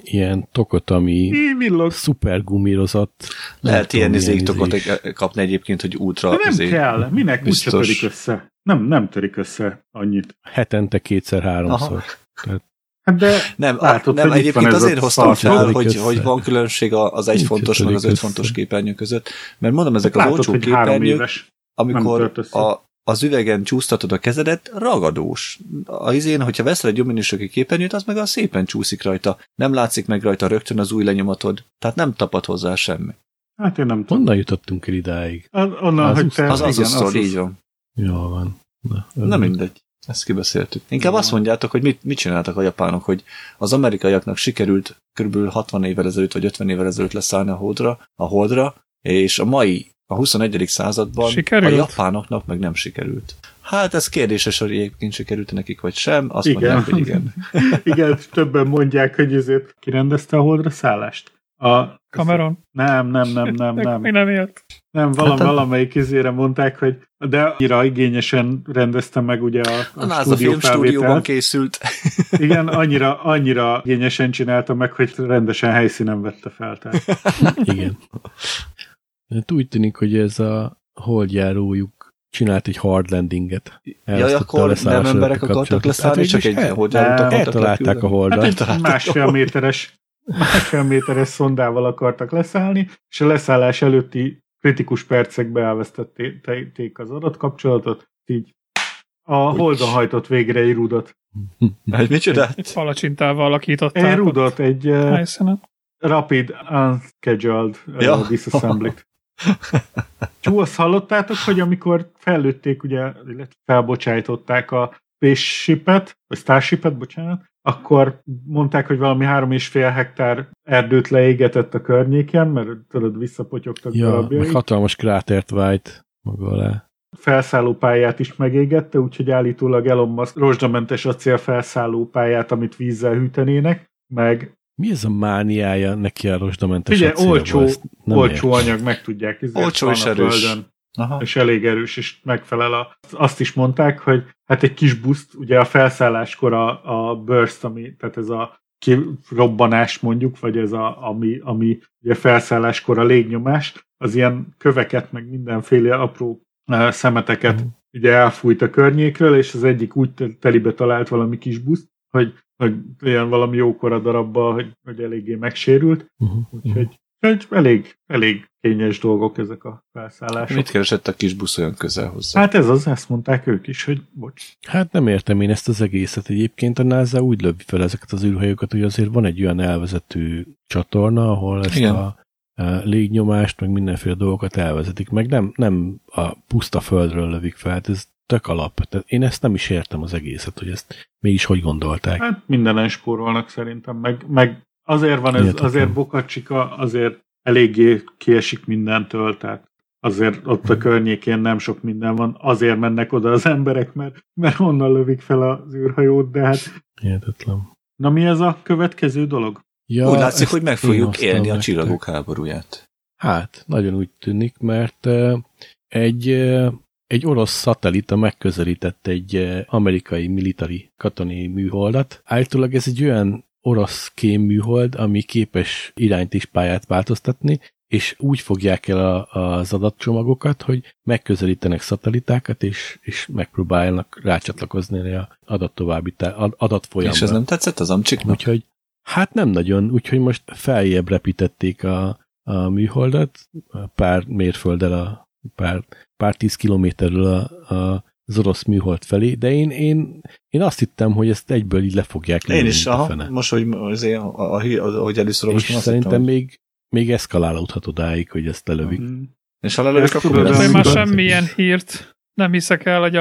ilyen tokot, ami szupergumírozott. Lehet ilyen tokot kapni egyébként, hogy útra... De nem kell, minek úgy se törik össze. Nem törik össze annyit. Hetente 2-3-szor. De nem, látod, nem egyébként azért hoztam fel, hogy van különbség az 1 fontos, meg az 5 fontos képernyő között. Mert mondom, ezek az olcsó képernyők, amikor az üvegen csúsztatod a kezedet, ragadós. Az én, hogyha veszel egy jó minőségű képernyőt, az meg az szépen csúszik rajta. Nem látszik meg rajta rögtön az új lenyomatod. Tehát nem tapad hozzá semmi. Hát én nem tudom. Onnan jutottunk el idáig. Az Asus-tól, így van. Jól van. Na mindegy. Ezt kibeszéltük. Inkább azt mondjátok, hogy mit csináltak a japánok, hogy az amerikaiaknak sikerült kb. 60 évvel ezelőtt, vagy 50 évvel ezelőtt leszállni a holdra, és a mai, a 21. században sikerült. A japánoknak meg nem sikerült. Hát ez kérdéses, hogy egyébként sikerült nekik, vagy sem. Azt mondják, hogy igen. Igen, többen mondják, hogy ezért kirendezte a holdra szállást. Cameron? Nem. Mi nem élt? Nem, valamelyik izére mondták, hogy de annyira igényesen rendezte meg ugye a filmstúdióban készült. Igen, annyira igényesen csinálta meg, hogy rendesen helyszínen vette fel. Tehát. Igen. Hát úgy tűnik, hogy ez a holdjárójuk csinált egy hard landinget. Jaj, akkor nem emberek akartak leszállni, csak egy holdjárót akartak eltalálták a holdat. Hát másfél méteres szondával akartak leszállni, és a leszállás előtti kritikus percekbe elvesztették az adatkapcsolatot, így a holdon hajtott végre egy rudat. Hát micsodát? Egy palacsintával alakították. Egy rudat, egy rapid unscheduled disassembly-t. Csú, azt hallottátok, hogy amikor fellőtték, ugye, felbocsájtották a Starship-et, bocsánat, akkor mondták, hogy valami 3,5 hektár erdőt leégetett a környéken, mert tudod, visszapotyogtak darabjait. Ja, hatalmas krátert vájt maga alá. Felszállópályát is megégette, úgyhogy állítólag Elon Musk rozsdamentes acél felszállópályát, amit vízzel hűtenének, meg... Mi ez a mániája neki a rozsdamentes acélba? Figyelj, olcsó anyag, meg tudják. Olcsó és erős. Földön. Aha. És elég erős, és megfelel azt is mondták, hogy hát egy kis buszt, ugye a felszálláskor a burst, ami, tehát ez a robbanás mondjuk, vagy ez ami ugye felszálláskor a légnyomás, az ilyen köveket, meg mindenféle apró szemeteket ugye elfújt a környékről, és az egyik úgy telibe talált valami kis buszt, hogy ilyen valami jókora darabba, hogy eléggé megsérült, úgyhogy Elég kényes dolgok ezek a felszállások. Mit keresett a kis busz olyan közel hozzá? Hát ez az, ezt mondták ők is, hogy bocs. Hát nem értem én ezt az egészet. Egyébként a NASA úgy lövi fel ezeket az űrhajókat, hogy azért van egy olyan elvezető csatorna, ahol ezt a légnyomást, meg mindenféle dolgokat elvezetik. Meg nem a puszta földről lövik fel, hát ez tök alap. Tehát én ezt nem is értem az egészet, hogy ezt mégis hogy gondolták. Hát mindenen spórolnak szerintem, meg azért van ez, azért Bokacsika, azért eléggé kiesik mindentől, tehát azért ott a környékén nem sok minden van, azért mennek oda az emberek, mert onnan lövik fel az űrhajót, de hát... Hihetetlen. Na mi ez a következő dolog? Ja, úgy látszik, hogy meg fogjuk élni a csillagok háborúját. Hát, nagyon úgy tűnik, mert egy orosz szatellita megközelített egy amerikai militari katonai műholdat. Állítólag ez egy olyan orosz kémműhold, ami képes irányt és pályát változtatni, és úgy fogják el az adatcsomagokat, hogy megközelítenek szatellitákat, és megpróbálnak rácsatlakozni az adatfolyamra. És ez nem tetszett az amcsiknak? Úgyhogy, hát nem nagyon, úgyhogy most feljebb repítették a műholdat, pár mérfölddel, pár 10 kilométerről az orosz műhold felé, de én azt hittem, hogy ezt egyből így le fogják lenni. Én is, most, hogy először olvasom. És azt szerintem hittem, még eszkalálódhat odáig, hogy ezt lelövik. És ha lelövik, akkor... Már semmilyen hírt nem hiszek el, hogy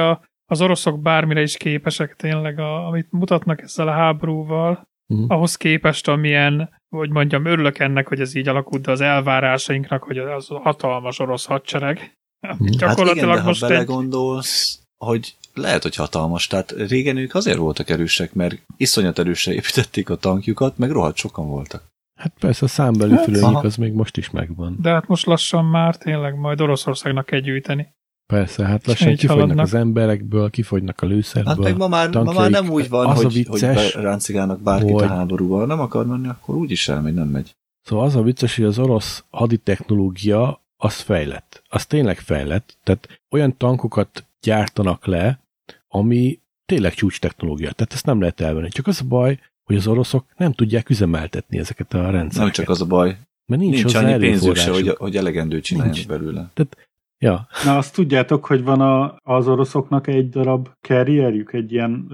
az oroszok bármire is képesek tényleg, amit mutatnak ezzel a háborúval, ahhoz képest, amilyen, hogy mondjam, örülök ennek, hogy ez így alakult, de az elvárásainknak, hogy az hatalmas orosz hadsereg. Gyakorlatilag hát igen, most belegondolsz, hogy lehet, hogy hatalmas. Tehát régen ők azért voltak erősek, mert iszonyat erősen építették a tankjukat, meg rohadt sokan voltak. Hát persze a számbeli fülőnyük az még most is megvan. De hát most lassan már tényleg majd Oroszországnak kell gyűjteni. Persze, hát lassan kifogynak az emberekből, kifogynak a lőszerből. Hát meg ma már nem úgy van, az hogy ráncigálnak bárkit a háborúval. Nem akar menni, akkor úgyis elmegy, nem megy. Szóval az a vicces, hogy az orosz haditechnológia az fejlett. Az tényleg fejlett. Tehát olyan tankokat gyártanak le, ami tényleg csúcs technológia. Tehát ezt nem lehet elvenni. Csak az a baj, hogy az oroszok nem tudják üzemeltetni ezeket a rendszereket. Nem csak az a baj. Mert nincs annyi pénzük se, hogy elegendő csinálják belőle. Tehát, ja. Na azt tudjátok, hogy van az oroszoknak egy darab carrierjük, egy ilyen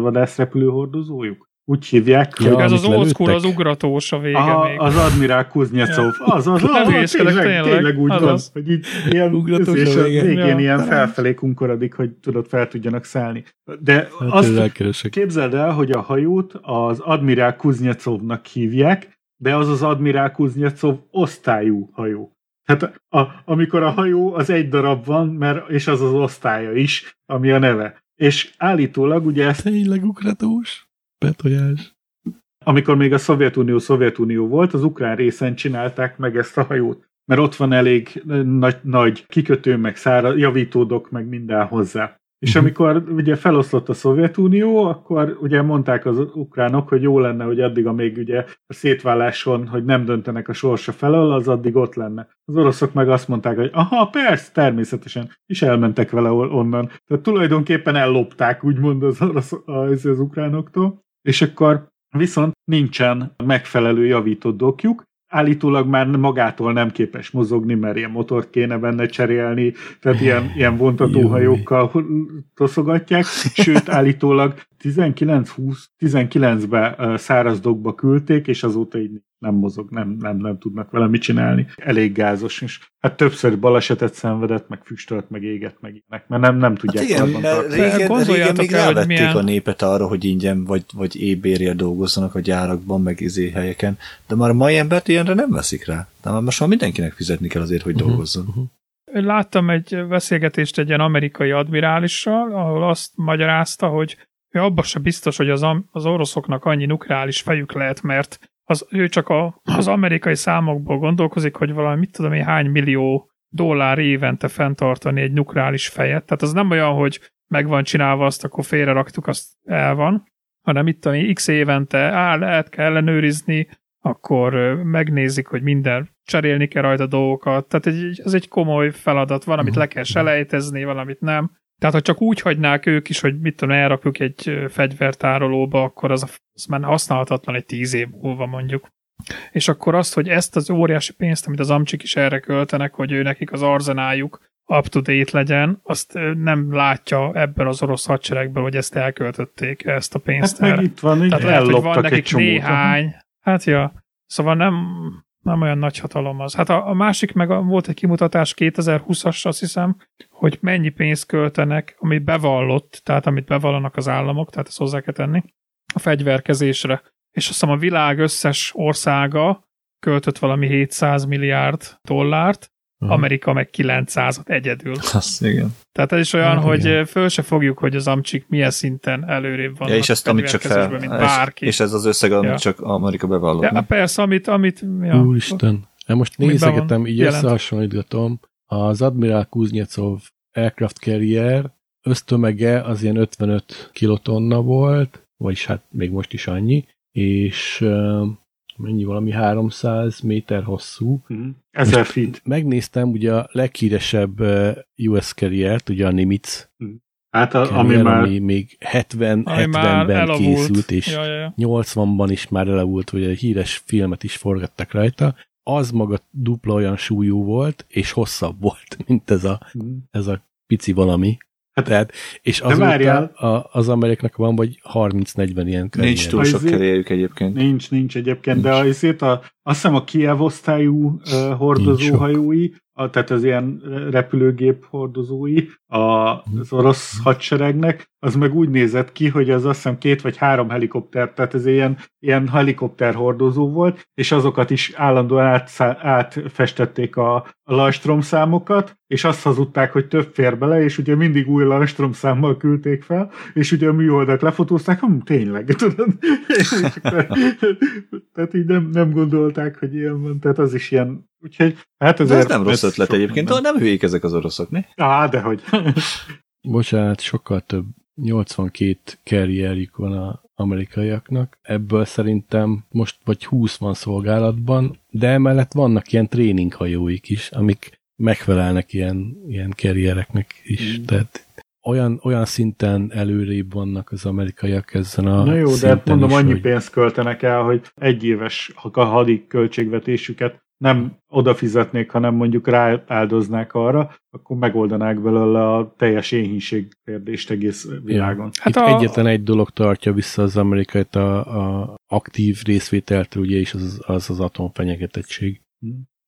vadászrepülő hordozójuk? Úgy hívják. Ja, ez az old school, az ugratós a vége még. Az Admiral Kuznetsov. Az tényleg úgy az van, hogy így ilyen ugratós és a végén ilyen felfelé kunkorodik, hogy tudod, fel tudjanak szállni. De hát azt képzeld el, hogy a hajót az Admiral Kuznetsovnak hívják, de az az Admiral Kuznetsov osztályú hajó. Tehát amikor a hajó az egy darab van, és az az osztálya is, ami a neve. És állítólag ugye ez... Tényleg ugratós. Betojás. Amikor még a Szovjetunió volt, az ukrán részen csinálták meg ezt a hajót, mert ott van elég nagy kikötő, meg száraz, javítódok, meg minden hozzá. És amikor ugye feloszlott a Szovjetunió, akkor ugye mondták az ukránok, hogy jó lenne, hogy addig, amíg ugye a szétváláson, hogy nem döntenek a sorsa felől, az addig ott lenne. Az oroszok meg azt mondták, hogy aha, persze, természetesen, és elmentek vele onnan. Tehát tulajdonképpen ellopták, úgymond az ukránoktól, és akkor viszont nincsen megfelelő javított dokjuk. Állítólag már magától nem képes mozogni, mert ilyen motort kéne benne cserélni, tehát ilyen vontatóhajókkal toszogatják, sőt állítólag 19-ben szárazdokba küldték, és azóta így nem mozog, nem tudnak vele mit csinálni. Elég gázos, és hát többször balesetet szenvedett, meg füstölt, meg égett, meg ilyenek, mert nem tudják. Hát igen, régen még rávették a népet arra, hogy ingyen vagy ébérjel dolgozzanak a gyárakban, meg helyeken, de már a mai embert ilyenre nem veszik rá. De már most már mindenkinek fizetni kell azért, hogy dolgozzon. Láttam egy beszélgetést egy ilyen amerikai admirálissal, ahol azt magyarázta, hogy ő abban se biztos, hogy az oroszoknak annyi nukleális fejük lehet, mert ő csak az amerikai számokból gondolkozik, hogy valami, mit tudom én, hány millió dollár évente fenntartani egy nukleáris fejet. Tehát az nem olyan, hogy meg van csinálva, azt akkor félre raktuk, azt el van, hanem itt x évente lehet kell ellenőrizni, akkor megnézik, hogy minden, cserélni kell rajta dolgokat. Tehát ez egy komoly feladat, valamit le kell selejtezni, valamit nem. Tehát, ha csak úgy hagynák ők is, hogy mit tudom, elrakjuk egy fegyvertárolóba, akkor az már használhatatlan egy 10 év múlva mondjuk. És akkor azt, hogy ezt az óriási pénzt, amit az amcsik is erre költenek, hogy ő nekik az arzenáljuk up-to-date legyen, azt nem látja ebben az orosz hadseregből, hogy ezt elköltötték, ezt a pénzt. Hát meg itt van, így tehát lehet, hogy van nekik néhány. Hát ja, szóval nem olyan nagy hatalom az. Hát a másik, meg volt egy kimutatás 2020-as, azt hiszem, hogy mennyi pénzt költenek, ami bevallott, tehát amit bevallanak az államok, tehát ezt hozzá kell tenni, a fegyverkezésre. És azt hiszem a világ összes országa költött valami 700 milliárd dollárt, Amerika meg 900-at egyedül. Azt, igen. Tehát ez is olyan, igen, hogy igen, föl se fogjuk, hogy az amcsik milyen szinten előrébb vannak. Ja, és ezt, amit csak mint bárki. És ez az összeg, amit csak Amerika bevallott. Ja, persze, amit Úristen. Én most nézegetem, így összehasonlítgatom. Az Admiral Kuznetsov aircraft carrier ösztömege az ilyen 55 kilotonna volt, vagyis hát még most is annyi, és mennyi valami 300 méter hosszú. 1000 feet. Megnéztem ugye a leghíresebb US carriert, ugye a Nimitz. Hát a carrier, ami még 70-ben készült, és 80-ban is már elavult, hogy egy híres filmet is forgattak rajta. Az maga dupla olyan súlyú volt, és hosszabb volt, mint ez a pici valami. Hát, tehát, és azóta az ameriknak van, vagy 30-40 ilyen carrier. Nincs túl sok carrierjük egyébként. Nincs egyébként, nincs. De azért azt hiszem a Kiev osztályú hordozóhajói, tehát az ilyen repülőgép hordozói az orosz hadseregnek, az meg úgy nézett ki, hogy az azt hiszem 2 vagy 3 helikopter, tehát ez ilyen helikopter hordozó volt, és azokat is állandóan átfestették a Landstrom számokat, és azt hazudták, hogy több fér bele, és ugye mindig új Landstrom számmal küldték fel, és ugye a műholdat lefotózták, tényleg, tudod? Tehát így nem gondolták, hogy ilyen van, tehát az is ilyen. Úgyhogy, hát ez nem rossz ötlet egyébként, nem hülyék ezek az oroszok, ne? Dehogy. Bocsánat, sokkal több. 82 carrierjük van az amerikaiaknak. Ebből szerintem most vagy 20 van szolgálatban, de emellett vannak ilyen tréninghajóik is, amik megfelelnek ilyen carriereknek is. Tehát olyan szinten előrébb vannak az amerikaiak ezen a szinten. Na jó, de mondom, is, annyi pénzt költenek el, hogy egyéves hadi költségvetésüket nem odafizetnék, hanem mondjuk rááldoznák arra, akkor megoldanák belőle a teljes éhínség kérdést egész világon. Hát itt egyetlen egy dolog tartja vissza az amerikait a aktív részvételtől, ugye, és az atomfenyegetettség.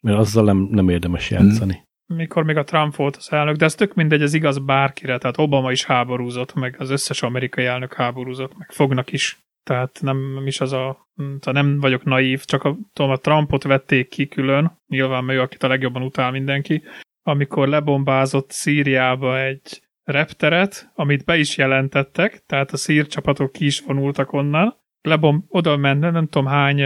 Mert azzal nem érdemes játszani. Mikor még a Trump volt az elnök, de ez tök mindegy, ez igaz bárkire, tehát Obama is háborúzott, meg az összes amerikai elnök háborúzott, meg fognak is. Tehát nem is az nem vagyok naív, csak a Trumpot vették ki külön, nyilván ő, akit a legjobban utál mindenki, amikor lebombázott Szíriába egy repteret, amit be is jelentettek, tehát a szír csapatok ki is vonultak onnan, oda ment nem tudom hány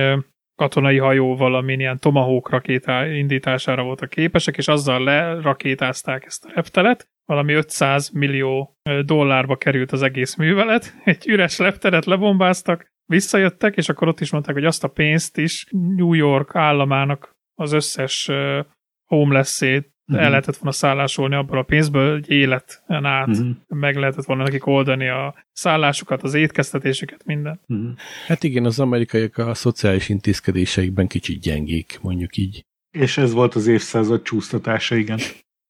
katonai hajóval, amin ilyen Tomahawk rakéta indítására voltak képesek, és azzal lerakétázták ezt a repteret. Valami $500 millió került az egész művelet, egy üres repteret lebombáztak, visszajöttek, és akkor ott is mondták, hogy azt a pénzt is New York államának az összes homeless-ét el lehetett volna szállásolni abból a pénzből, hogy életen át meg lehetett volna nekik oldani a szállásukat, az étkeztetésüket, mindent. Hát igen, az amerikaiak a szociális intézkedéseikben kicsit gyengék, mondjuk így. És ez volt az évszázad csúsztatása, igen.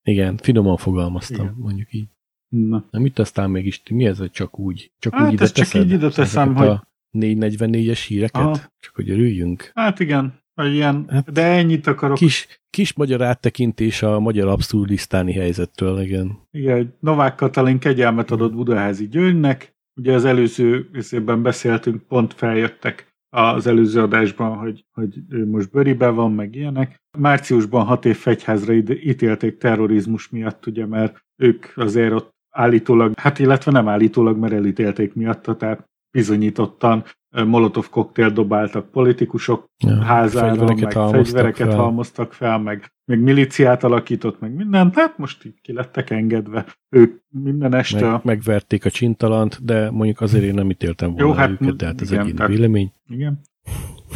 Igen, finoman fogalmaztam, igen, mondjuk így. Na mit aztán mégis, mi ez, hogy csak úgy? Csak hát úgy ide teszed? Csak így ide teszem, hogy... a 444-es híreket? Csak hogy örüljünk. Hát igen, vagy ilyen, hát de ennyit akarok. Kis magyar áttekintés a magyar abszurdisztáni helyzettől, igen. Igen, Novák Katalin kegyelmet adott Budaházy Györgynek. Ugye az előző részében beszéltünk, pont feljöttek az előző adásban, hogy ő most bőriben van, meg ilyenek. Márciusban 6 év fegyházra ítélték terrorizmus miatt, ugye, mert ők azért ott állítólag, hát illetve nem állítólag, mert elítélték miatta, tehát bizonyítottan molotov koktélt dobáltak politikusok házára, fegyvereket halmoztak fel, meg még milíciát alakított, meg mindent, hát most így ki lettek engedve. Ők minden este... Megverték a csintalant, de mondjuk azért én nem ítéltem volna őket, tehát ez egy vélemény. Igen.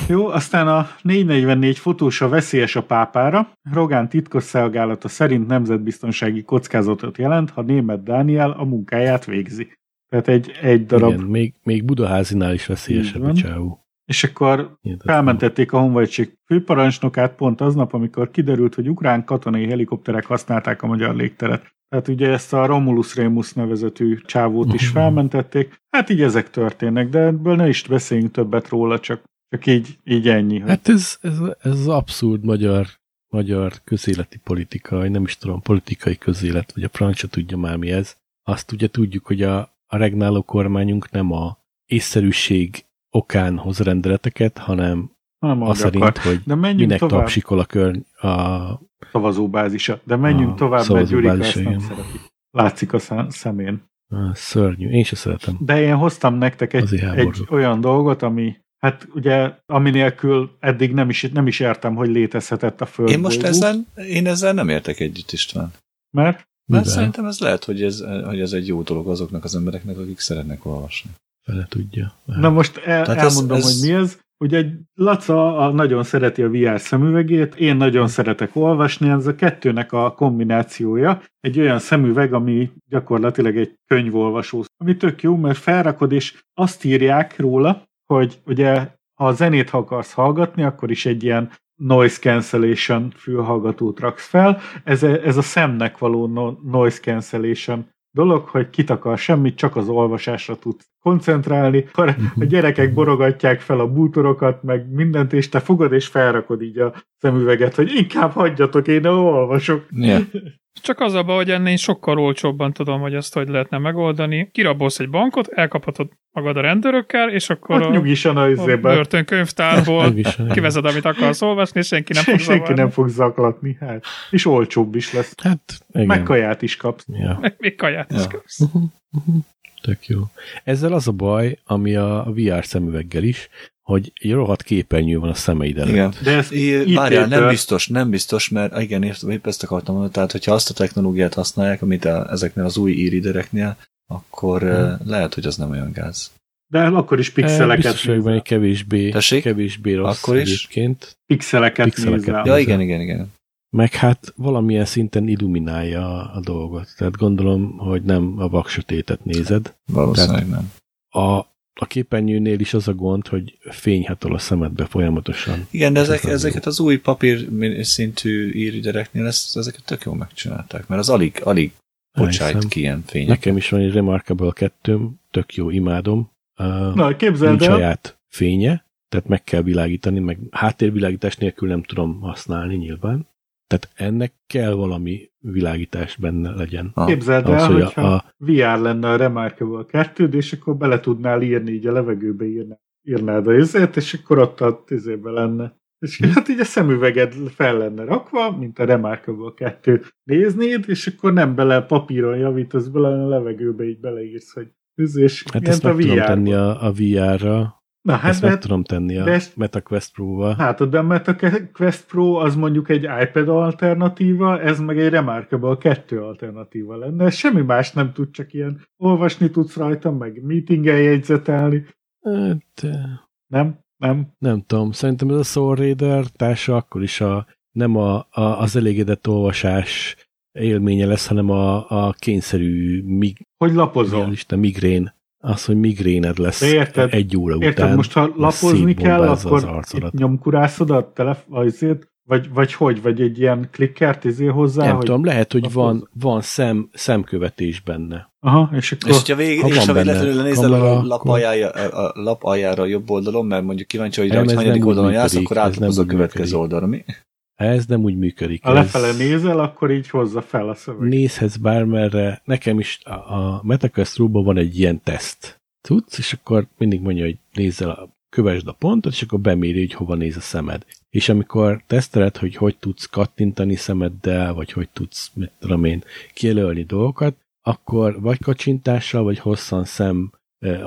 Jó, aztán a 444 fotósa veszélyes a pápára. Rogán titkosszolgálata szerint nemzetbiztonsági kockázatot jelent, ha Németh Dániel a munkáját végzi. Tehát egy darab... Igen, még Budaházinál is veszélyesebb a csávú. És akkor felmentették a honvédség főparancsnokát pont aznap, amikor kiderült, hogy ukrán katonai helikopterek használták a magyar légteret. Tehát ugye ezt a Romulus Remus nevezetű csávót is felmentették. Hát így ezek történnek, de ebből ne is beszéljünk többet róla, csak így ennyi. Hogy... Hát ez abszurd magyar közéleti politika, én nem is tudom, politikai közélet, vagy a francia tudja már mi ez. Azt ugye tudjuk, hogy a regnáló kormányunk nem a észszerűség okán hoz rendeleteket, hanem azt szerint, hogy minek tapsikol a szavazóbázisa. De menjünk tovább, mert Gyurika ezt nem szereti. Látszik a szemén. Szörnyű, én se szeretem. De én hoztam nektek egy olyan dolgot, ami hát ugye, ami nélkül eddig nem is értem, hogy létezhetett a Földbolygó. Én most ezzel nem értek együtt, István. Mert szerintem ez lehet, hogy ez egy jó dolog azoknak az embereknek, akik szeretnek olvasni. Fele tudja. Na most elmondom, hogy mi ez. Ugye Laca nagyon szereti a VR szemüvegét, én nagyon szeretek olvasni, ez a kettőnek a kombinációja. Egy olyan szemüveg, ami gyakorlatilag egy könyvolvasó. Ami tök jó, mert felrakod, és azt írják róla, hogy ugye, ha a zenét akarsz hallgatni, akkor is egy ilyen noise cancellation fülhallgatót raksz fel. Ez a szemnek való noise cancellation dolog, hogy kitakar semmit, csak az olvasásra tud koncentrálni. A gyerekek borogatják fel a bútorokat, meg mindent, és te fogod és felrakod így a szemüveget, hogy inkább hagyjatok, én olvasok. Yeah. Csak az a baj, hogy ennél sokkal olcsóbban tudom, hogy azt hogy lehetne megoldani. Kirabolsz egy bankot, elkaphatod magad a rendőrökkel, és akkor hát a börtönkönyvtárból kivezed, amit akarsz olvasni, és senki nem fog zaklatni. Hát. És olcsóbb is lesz. Hát, meg kaját is kapsz. Ja. Még kaját is kapsz. Tök jó. Ezzel az a baj, ami a VR szemüveggel is, hogy egy rohadt képernyő van a szemeid előtt. Igen, de ez várjál, nem biztos, mert igen, épp ezt akartam mondani, tehát hogyha azt a technológiát használják, amit ezeknél az új e-readereknél, akkor lehet, hogy az nem olyan gáz. De akkor is pixeleket biztosságban egy kevésbé rossz akkor is egyébként. Pixeleket nézel. Ja, igen. Meg hát valamilyen szinten illuminálja a dolgot. Tehát gondolom, hogy nem a vaksötétet nézed. Valószínűleg nem. A képernyőnél is az a gond, hogy fényhatol a szemedbe folyamatosan. Igen, de ezeket az új papír szintű e-readereknél ezeket tök jól megcsinálták, mert az alig bocsájt ki ilyen fényeket. Nekem is van egy Remarkable 2-m, tök jó, imádom. Na, képzeld el! Nincs saját fénye, tehát meg kell világítani, meg háttérvilágítás nélkül nem tudom használni nyilván. Tehát ennek kell valami világítás benne legyen. Képzeld el, hogyha VR lenne a Remarkable 2, és akkor bele tudnál írni, így a levegőbe írnád a izét, és akkor ott a tüzébe lenne. És hát így a szemüveged fel lenne rakva, mint a Remarkable 2 néznéd, és akkor nem bele papíron javítasz, bele a levegőbe így beleírsz, hogy tüzés. Hát ezt meg tudom tenni a VR-ra. Na, hát ezt meg tudom tenni a Meta Quest Pro-val. Hát, de a Meta Quest Pro az mondjuk egy iPad alternatíva, ez meg egy Remarkable 2 alternatíva lenne. Semmi más nem tud, csak ilyen olvasni tudsz rajta, meg meetingen jegyzetelni. Hát, nem? Nem tudom. Szerintem ez a Soul Raider társa akkor is nem az elégedett olvasás élménye lesz, hanem a kényszerű hogy lapozol. Migrén. Az, hogy migréned lesz egy óra után. Érted, most ha lapozni kell, akkor nyomkurászod a telefont, vagy hogy? Vagy egy ilyen klikkert hozzá? Nem tudom, lehet, hogy van szemkövetés benne. Aha, és akkor... És ha véletlenül nézel a lap aljára a jobb oldalon, mert mondjuk kíváncsi, hogy hanyadik oldalon jársz, akkor átlapozz a következő oldalra. Mi? Ez nem úgy működik. Ha lefele nézel, akkor így hozza fel a szöveg. Nézhetsz bármerre. Nekem is a MetaQuest Pro-ban van egy ilyen teszt. Tudsz, és akkor mindig mondja, hogy nézzel, kövesd a pontot, és akkor beméri, hogy hova néz a szemed. És amikor teszteled, hogy tudsz kattintani szemeddel, vagy hogy tudsz, mit tudom én, kijelölni dolgokat, akkor vagy kacsintással, vagy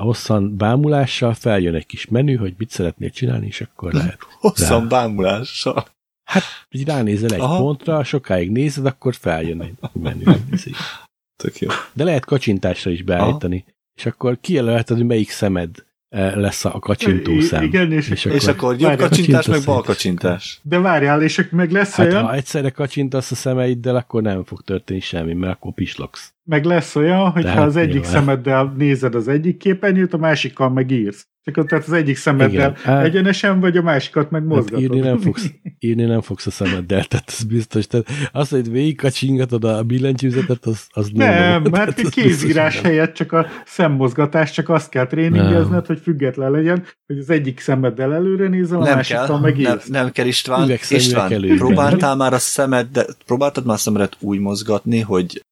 hosszan bámulással feljön egy kis menü, hogy mit szeretnél csinálni, és akkor lehet. Hosszan bámulással? Hát, hogy ránézel egy pontra, sokáig nézed, akkor feljön egy menü. Tök jó. De lehet kacsintásra is beállítani. Aha. És akkor kijelölheted, hogy melyik szemed lesz a kacsintó szem. Igen, és akkor jobb kacsintás, meg bal kacsintás. De várjál, és meg lesz olyan... Hát, ha egyszerre kacsintasz a szemeiddel, akkor nem fog történni semmi, mert akkor pislogsz. Meg lesz olyan, hogyha az egyik szemeddel nézed az egyik képernyőt, a másikkal megírsz. Csak tehát az egyik szemeddel egyenesen vagy, a másikat meg mozgatod. Írni nem fogsz a szemeddel, tehát ez biztos. Tehát azt, hogy végig kacsingatod a billentyűzetet, az nem. Nem, hát egy kézírás helyett csak a szemmozgatás, csak azt kell tréningezned, hogy független legyen, hogy az egyik szemeddel előre nézel, a másikkal meg írsz. Nem kell, István, próbáltad már a szemedet úgy mozgatni, hogy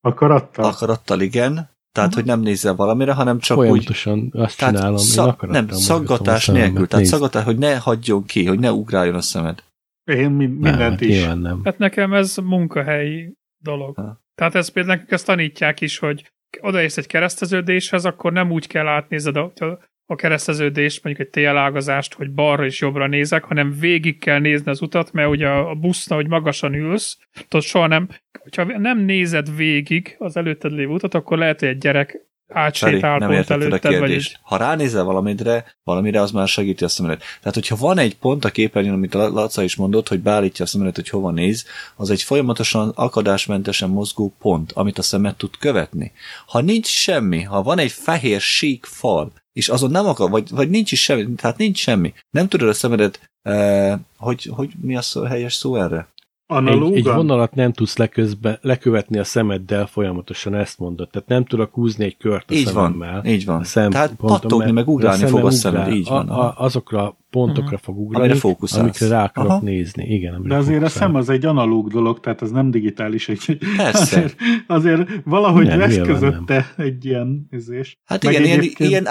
akarattal igen. Tehát, hogy nem nézzel valamire, hanem csak folyamatosan úgy... Folyamatosan azt csinálom, nem, szaggatás nélkül. Tehát szaggatás, hogy ne hagyjon ki, hogy ne ugráljon a szemed. Én mindent is. Nem. Hát nekem ez munkahelyi dolog. Ha. Tehát ez például nekünk ezt tanítják is, hogy odaérsz egy kereszteződéshez, akkor nem úgy kell átnézed a kereszteződést, mondjuk egy télágazást, hogy balra és jobbra nézek, hanem végig kell nézni az utat, mert ugye a busznál, hogy magasan ülsz, tudod, soha nem, hogyha nem nézed végig az előtted lévő utat, akkor lehet, hogy egy gyerek átsétál pont előtted. Vagyis. Ha ránézel valamire, az már segíti a szemedet. Tehát, hogyha van egy pont a képernyőn, amit Laca is mondott, hogy beállítja a szemedet, hogy hova néz, az egy folyamatosan akadásmentesen mozgó pont, amit a szemed tud követni. Ha nincs semmi, ha van egy fehér sík fal, és azon nem akar, vagy nincs is semmi, tehát nincs semmi. Nem tudod a szemedet, hogy mi a helyes szó erre? Egy vonalat nem tudsz lekövetni a szemeddel folyamatosan, ezt mondod. Tehát nem tudok húzni egy kört a szememmel. Így van. Tehát pattogni, meg ugrálni fog a szemed. Így van. Azokra pontokra fog ugrálni, amikre rá akarok nézni. Igen, de azért fókuszálsz. A szem az egy analóg dolog, tehát az nem digitális. Azért valahogy nem, lesz közötte nem. Egy ilyen nézés. Hát meg igen, ilyen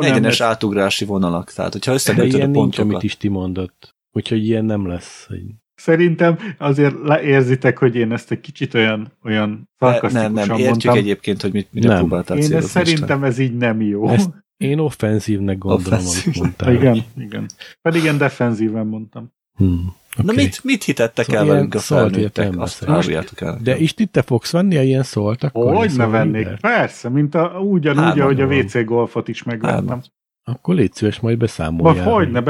egyenes átugrási vonalak. Tehát, hogyha összekötöd a pontokat. Ilyen nincs, amit is ti mondott. Úgyhogy ilyen nem lesz. Szerintem azért érzitek, hogy én ezt egy kicsit olyan szarkasztikusan mondtam. Nem, értjük egyébként, hogy mire próbáltál célozni. Én szerintem ez így nem jó. Ezt én offenzívnek gondolom, amit mondtál. Igen. Pedig én defenzíven mondtam. Okay. Na mit hitettek el velünk a felnőttek? Azt áruljátok el. De Isti, te fogsz venni a ilyen szólt? Hogy ne vennék? Persze, mint ugyanúgy, ahogy a WC Golfot is megvettem. Akkor légy szíves, majd beszámoljál. Hogyne,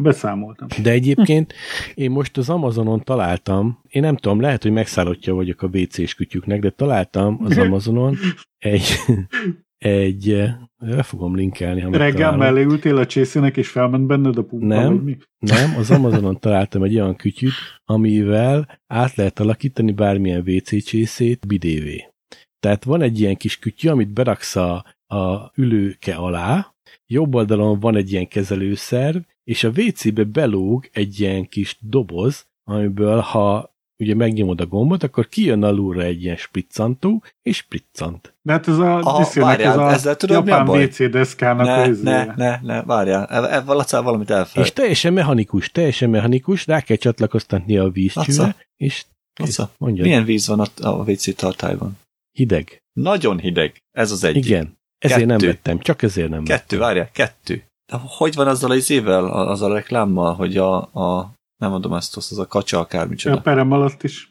beszámoltam. De egyébként én most az Amazonon találtam, én nem tudom, lehet, hogy megszállottja vagyok a WC-s kütyüknek, de találtam az Amazonon le fogom linkelni, ha megtalálom. Reggel mellé ültél a csészének, és felment benned a pumpa, vagy mi? Nem, az Amazonon találtam egy olyan kütyüt, amivel át lehet alakítani bármilyen WC csészét bidévé. Tehát van egy ilyen kis kütyű, amit beraksz a ülőke alá, jobb oldalon van egy ilyen kezelőszerv, és a WC-be belóg egy ilyen kis doboz, amiből ha ugye megnyomod a gombot, akkor kijön alulra egy ilyen spriccantó, és spriccant. De hát ez a japán WC deszkának ne, várjál, Lacán valamit elfelejt. És teljesen mechanikus, rá kell csatlakoztatni a vízcsőre, és mondja. Milyen víz van a WC tartályban? Hideg. Nagyon hideg. Ez az egyik. Igen. Ezért nem vettem. Kettő. De hogy van azzal az évvel, azzal a reklámmal, hogy nem mondom ezt, az a kacsa akármicsoda. A perem alatt is,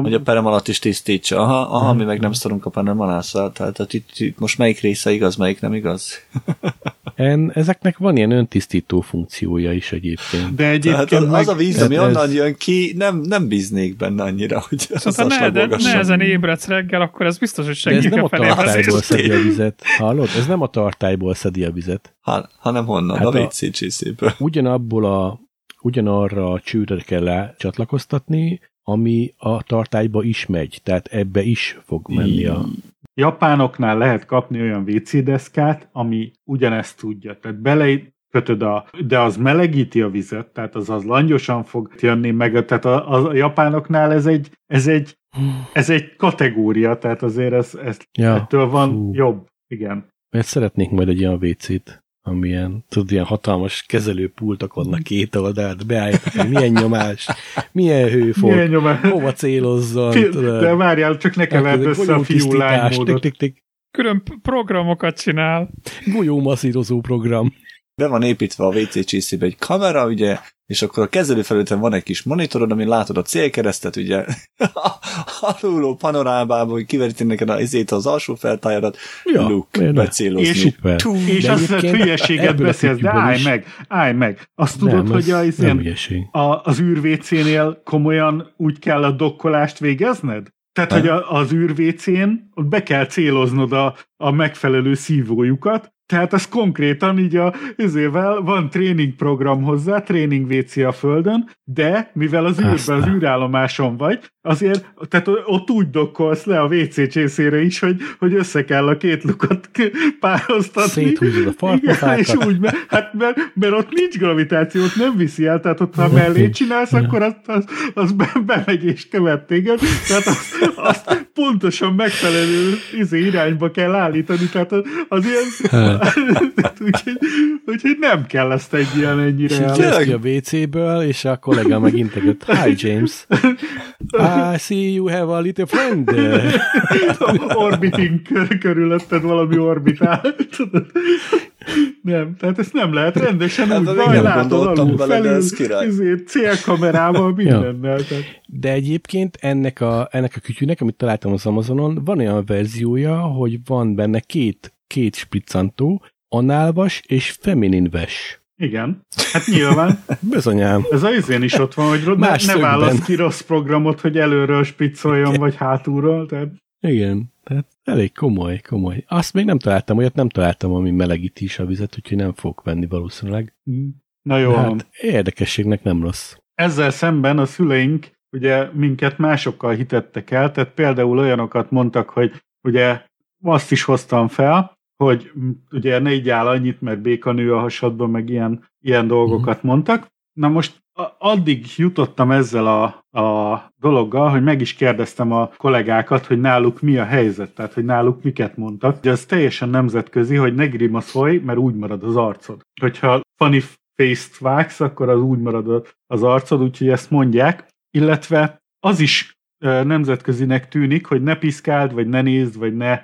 hogy a perem alatt is tisztítsa. Aha, mi meg nem szorunk a perem alászal. Tehát itt most melyik része igaz, melyik nem igaz? Ezeknek van ilyen öntisztító funkciója is egyébként. De egyébként az a víz, ami onnan jön ki, nem bíznék benne annyira, hogy szóval nehezen ébredsz reggel, akkor ez biztos, hogy segít a felé. Ez nem a tartályból szedi a vizet. Hallod? Ez nem a tartályból szedi a vizet. Hanem honnan? Hát a WC csészéből. Ugyanarra a csőre kell csatlakoztatni, ami a tartályba is megy, tehát ebbe is fog menni a... Japánoknál lehet kapni olyan WC-deszkát, ami ugyanezt tudja. Tehát belekötöd de az melegíti a vizet, tehát az langyosan fog jönni meg. Tehát a japánoknál ez egy kategória, tehát azért ettől van jobb. Igen. Mert szeretnék majd egy olyan WC-t, amilyen, tudod, ilyen hatalmas kezelőpultok vannak két oldalt, beállítok, hogy milyen nyomás, milyen hőfok, hova célozzon. De várjál, csak ne keverd össze a fiú-lány módot. Külön programokat csinál. Golyómasszírozó program. Be van építve a WC csészébe egy kamera, ugye, és akkor a kezelőfelületen van egy kis monitorod, amin látod a célkeresztet, ugye, aluló panorámában, hogy kiverítik neked az alsó feltájadat, look, becélozni. És azt a hülyeséget beszélsz, de állj meg. Azt tudod, hogy az űr-WC-nél komolyan úgy kell a dokkolást végezned? Tehát, hogy az űr-WC-n be kell céloznod a megfelelő szívójukat, Tehát az konkrétan így a izével van tréning program hozzá, tréning WC a földön, de mivel az űrben, az űrállomáson vagy, azért, tehát ott úgy dokkolsz le a WC csészére is, hogy össze kell a két lukat párosztatni. Széthúzod a fartmatákat. És úgy, mert ott nincs gravitáció, ott nem viszi el, tehát ott ha mellé csinálsz, akkor az bemegy és követ téged, tehát azt pontosan megfelelő irányba kell állítani, tehát az ilyen úgyhogy nem kell ezt egy ilyen ennyire elhozni. Ki a WC-ből, és a kollega meg integet. Hi, James. I see you have a little friend. Orbiting körülötted valami orbitál. Nem, tehát ezt nem lehet rendesen hát úgy bajlátod alul felül, célkamerával mindennel. Tehát. De egyébként ennek a kütyűnek, amit találtam az Amazonon, van olyan verziója, hogy van benne két spriccantó, análvas és femininves. Igen, hát nyilván. Bizonyám. Ez az izén is ott van, hogy ne válasz ki rossz programot, hogy előről spriccoljon, vagy hátulról. Tehát. Igen, tehát elég komoly. Azt még nem találtam, olyat nem találtam, ami melegíti is a vizet, úgyhogy nem fogok venni valószínűleg. Na jó. Hát érdekességnek nem rossz. Ezzel szemben a szüleink ugye minket másokkal hitettek el, tehát például olyanokat mondtak, hogy ugye azt is hoztam fel, hogy ugye ne így áll annyit, mert béka nő a hasadban, meg ilyen dolgokat mondtak. Na most addig jutottam ezzel a dologgal, hogy meg is kérdeztem a kollégákat, hogy náluk mi a helyzet, tehát hogy náluk miket mondtak. Ugye az teljesen nemzetközi, hogy ne grimaszolj, mert úgy marad az arcod. Hogyha funny face-t vágsz, akkor az úgy marad az arcod, úgyhogy ezt mondják. Illetve az is nemzetközinek tűnik, hogy ne piszkáld, vagy ne nézd, vagy ne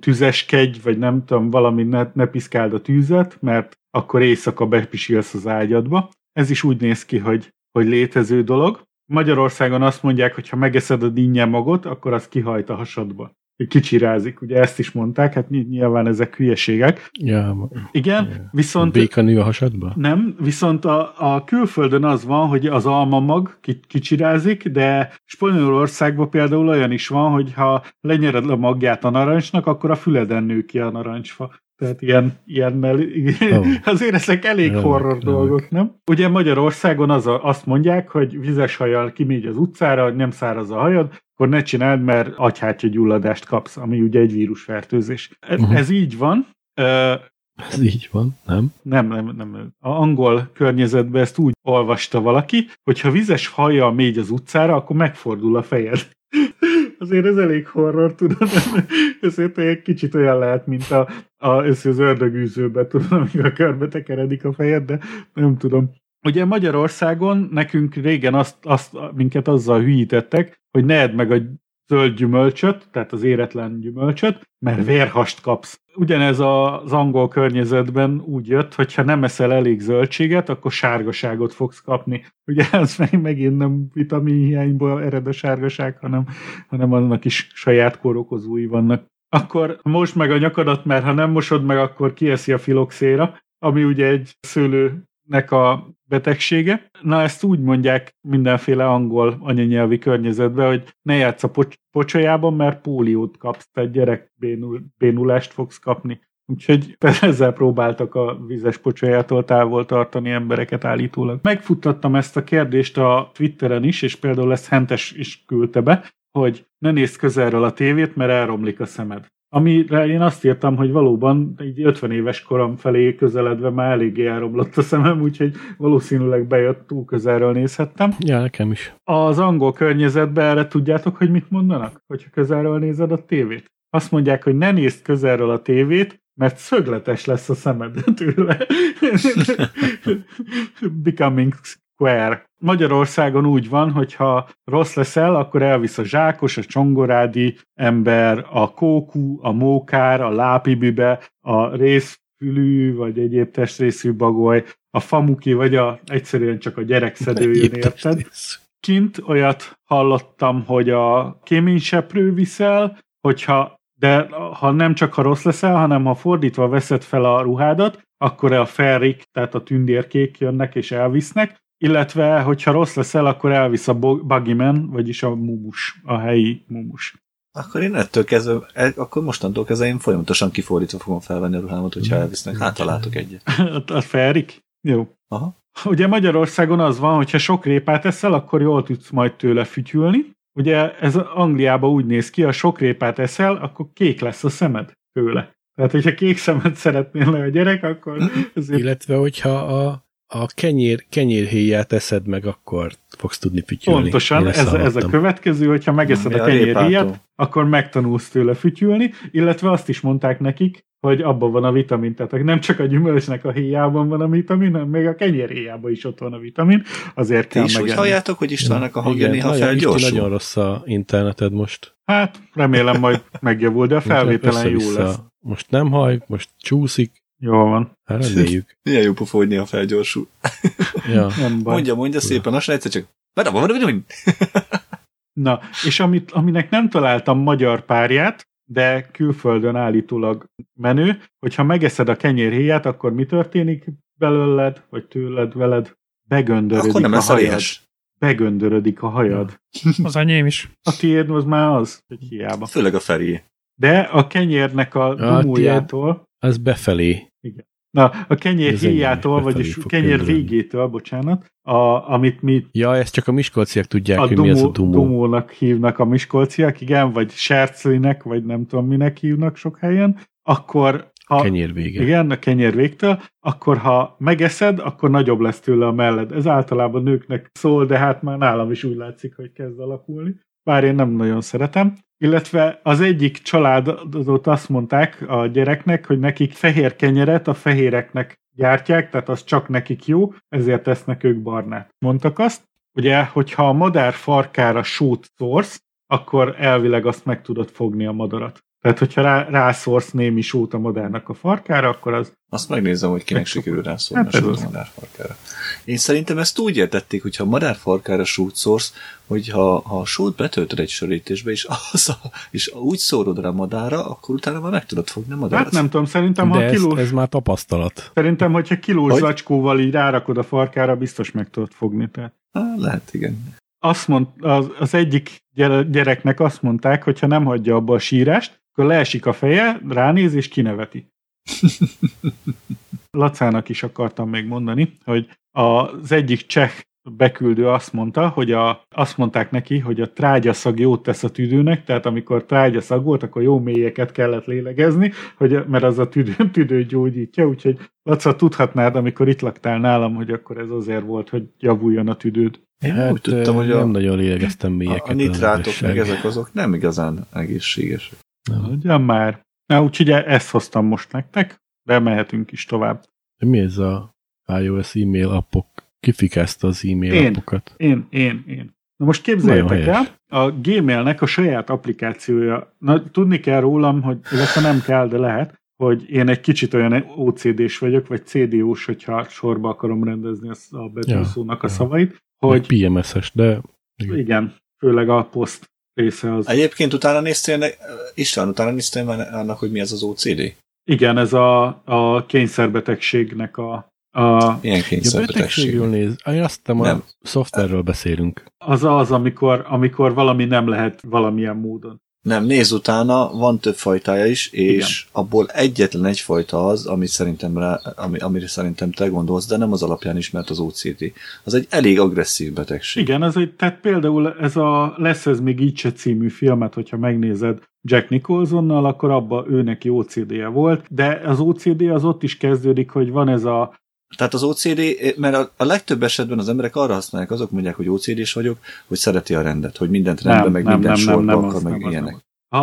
tüzeskedj, vagy nem tudom, valami ne piszkáld a tűzet, mert akkor éjszaka bepisilsz az ágyadba. Ez is úgy néz ki, hogy létező dolog. Magyarországon azt mondják, hogy ha megeszed a dinnyemagot, akkor az kihajt a hasadba. Kicsirázik, ugye ezt is mondták, hát nyilván ezek hülyeségek. Ja, igen, ja. Viszont... Béka nő a hasadba? Nem, viszont a külföldön az van, hogy az almamag kicsirázik, de Spanyolországban például olyan is van, hogy ha lenyered a magját a narancsnak, akkor a füleden nő ki a narancsfa. Tehát ilyen azért ezek elég horror dolgok, nem? Ugye Magyarországon azt mondják, hogy vizes hajjal kimégy az utcára, hogy nem száraz a hajad, akkor ne csináld, mert agyhártyagyulladást kapsz, ami ugye egy vírusfertőzés. Ez így van. Ez így van, nem? Nem. A angol környezetben ezt úgy olvasta valaki, hogy ha vizes hajjal mégy az utcára, akkor megfordul a fejed. Azért ez elég horror, tudod? Ezért egy kicsit olyan lehet, mint az ördögűzőben, tudom, amíg a körbe tekeredik a fejed, de nem tudom. Ugye Magyarországon nekünk régen minket azzal hülyítettek, hogy ne edd meg a zöld gyümölcsöt, tehát az éretlen gyümölcsöt, mert vérhast kapsz. Ugyanez az angol környezetben úgy jött, hogy ha nem eszel elég zöldséget, akkor sárgaságot fogsz kapni. Ugye ez megint nem vitaminhiányból ered a sárgaság, hanem annak is saját kórokozói vannak. Akkor mosd meg a nyakadat, mert ha nem mosod meg, akkor kieszi a filoxéra, ami ugye egy szőlőnek a betegsége. Na ezt úgy mondják mindenféle angol anyanyelvi környezetben, hogy ne játsz a pocsolyában, mert póliót kapsz, tehát gyerekbénulást fogsz kapni. Úgyhogy ezzel próbáltak a vizes pocsolyától távol tartani embereket állítólag. Megfuttattam ezt a kérdést a Twitteren is, és például ezt Hentes is küldte be, hogy ne nézz közelről a tévét, mert elromlik a szemed. Amire én azt írtam, hogy valóban így 50 éves korom felé közeledve már eléggé elromlott a szemem, úgyhogy valószínűleg bejött, túl közelről nézhettem. Ja, nekem is. Az angol környezetben erre tudjátok, hogy mit mondanak, hogyha közelről nézed a tévét? Azt mondják, hogy ne nézd közelről a tévét, mert szögletes lesz a szemed tőle. Becoming square. Magyarországon úgy van, hogyha rossz leszel, akkor elvisz a zsákos, a csongorádi ember, a kókú, a mókár, a lápibibe, a részfülű, vagy egyéb testrészű bagoly, a famuki, vagy egyszerűen csak a gyerekszedő jön, érted? Kint olyat hallottam, hogy a kéményseprő viszel, de ha nem csak ha rossz leszel, hanem ha fordítva veszed fel a ruhádat, akkor a ferrik, tehát a tündérkék jönnek és elvisznek, illetve, hogyha rossz leszel, akkor elvisz a buggyman, vagyis a mumus, a helyi mumus. Akkor én ettől kezdve, akkor mostantól kezdve én folyamatosan kifordítva fogom felvenni a ruhámat, hogyha elvisznek. Hát találtok egyet. A felik? Jó. Aha. Ugye Magyarországon az van, hogyha sok répát eszel, akkor jól tudsz majd tőle fütyülni. Ugye ez Angliában úgy néz ki, ha sok répát eszel, akkor kék lesz a szemed tőle. Tehát, hogyha kék szemet szeretnél le a gyerek, akkor... Azért... Illetve, hogyha a kenyérhéját eszed meg, akkor fogsz tudni fütyülni. Pontosan, ez a következő, hogyha megeszed a kenyérhéját, akkor megtanulsz tőle fütyülni, illetve azt is mondták nekik, hogy abban van a vitamin, tehát nem csak a gyümölcsnek a héjában van a vitamin, hanem még a kenyérhéjában is ott van a vitamin, azért kell megenni. És úgy halljátok, hogy Istvánnak a hangja néha felgyorsul. Nagyon rossz a interneted most. Hát, remélem majd megjavul, de a felvételen jó lesz. Most nem haj, most csúszik. Jól van. Hát reméljük. Milyen jó pofa, hogy néha felgyorsul. Ja. Mondja szépen, lassan egyszer csak Na, és aminek nem találtam magyar párját, de külföldön állítólag menő, hogyha megeszed a kenyérhéját, akkor mi történik belőled, vagy tőled, veled? Begöndörödik a hajad. Akkor nem lesz begöndörödik a hajad. Az enyém is. A tiéd az már az, hogy hiába. Főleg a Feri. De a kenyérnek a dumójától... Az befelé. Igen. Na, a kenyér héjától, vagyis kenyér végétől, bocsánat, amit mi... Ja, ezt csak a miskolciak tudják, hogy mi az a dumó. Dumónak hívnak a miskolciak, igen, vagy serclinek, vagy nem tudom minek hívnak sok helyen, akkor... Ha, kenyér vége. Igen, a kenyér végtől, akkor ha megeszed, akkor nagyobb lesz tőle a melled. Ez általában nőknek szól, de hát már nálam is úgy látszik, hogy kezd alakulni. Bár én nem nagyon szeretem. Illetve az egyik családot azt mondták a gyereknek, hogy nekik fehér kenyeret a fehéreknek gyártják, tehát az csak nekik jó, ezért tesznek ők barnát. Mondtak azt, ugye, hogyha a madár farkára sót szórsz, akkor elvileg azt meg tudod fogni a madarat. Tehát, hogyha rászórsz némi sót a madárnak a farkára, akkor az... Azt megnézem, hogy kinek sikerül rászórni a sót a madár farkára. Én szerintem ezt úgy értették, hogyha a madár farkára sót szórsz, hogy ha a sót betöltöd egy sörítésbe, és úgy szórod rá a madárra, akkor utána már meg tudod fogni a madárat. Hát nem tudom, szerintem, ha ez már tapasztalat. Szerintem, hogyha kilós zacskóval így rárakod a farkára, biztos meg tudod fogni. Tehát. Lehet, igen. Azt az egyik gyereknek azt mondták, hogyha nem hagyja abba a sírást, akkor leesik a feje, ránéz és kineveti. Lacának is akartam még mondani, hogy az egyik cseh beküldő azt mondta, hogy azt mondták neki, hogy a trágyaszag jót tesz a tüdőnek, tehát amikor trágyaszag volt, akkor jó mélyeket kellett lélegezni, mert az a tüdő gyógyítja, úgyhogy Laca, tudhatnád, amikor itt laktál nálam, hogy akkor ez azért volt, hogy javuljon a tüdőd. Én hát úgy tudtam, hogy nem nagyon lélegeztem mélyeket. A nitrátok meg ezek azok nem igazán egészségesek. Ugyan már. Na, úgyhogy ezt hoztam most nektek, de mehetünk is tovább. Mi ez a iOS e-mail appok? Kifikázta az e-mail appokat? Én. Na most képzeljétek el, a Gmailnek a saját applikációja. Na, tudni kell rólam, hogy illetve nem kell, de lehet, hogy én egy kicsit olyan OCD-s vagyok, vagy CDO-s, hogyha sorba akarom rendezni a betűszónak a szavait. Hogy PMS-es, de... Igen, főleg a poszt része az. Egyébként utána néztél, István, annak, hogy mi ez az OCD? Igen, ez a kényszerbetegségnek Milyen kényszerbetegség? Ja, én azt hiszem, a szoftverről beszélünk. Az az, amikor valami nem lehet valamilyen módon. Nem, nézz utána, van több fajtája is, és igen. Abból egyetlen egy fajta az, amire szerintem te gondolsz, de nem az alapján ismert az OCD. Az egy elég agresszív betegség. Igen, tehát például ez a Lesz ez még így se című filmet, hogyha megnézed Jack Nicholsonnal, akkor abban őneki OCD-je volt, de az OCD az ott is kezdődik, hogy van ez a... Tehát az OCD, mert a legtöbb esetben az emberek arra használják, azok mondják, hogy OCD-s vagyok, hogy szereti a rendet, hogy mindent rendben, meg minden sorban akar, meg ilyenek.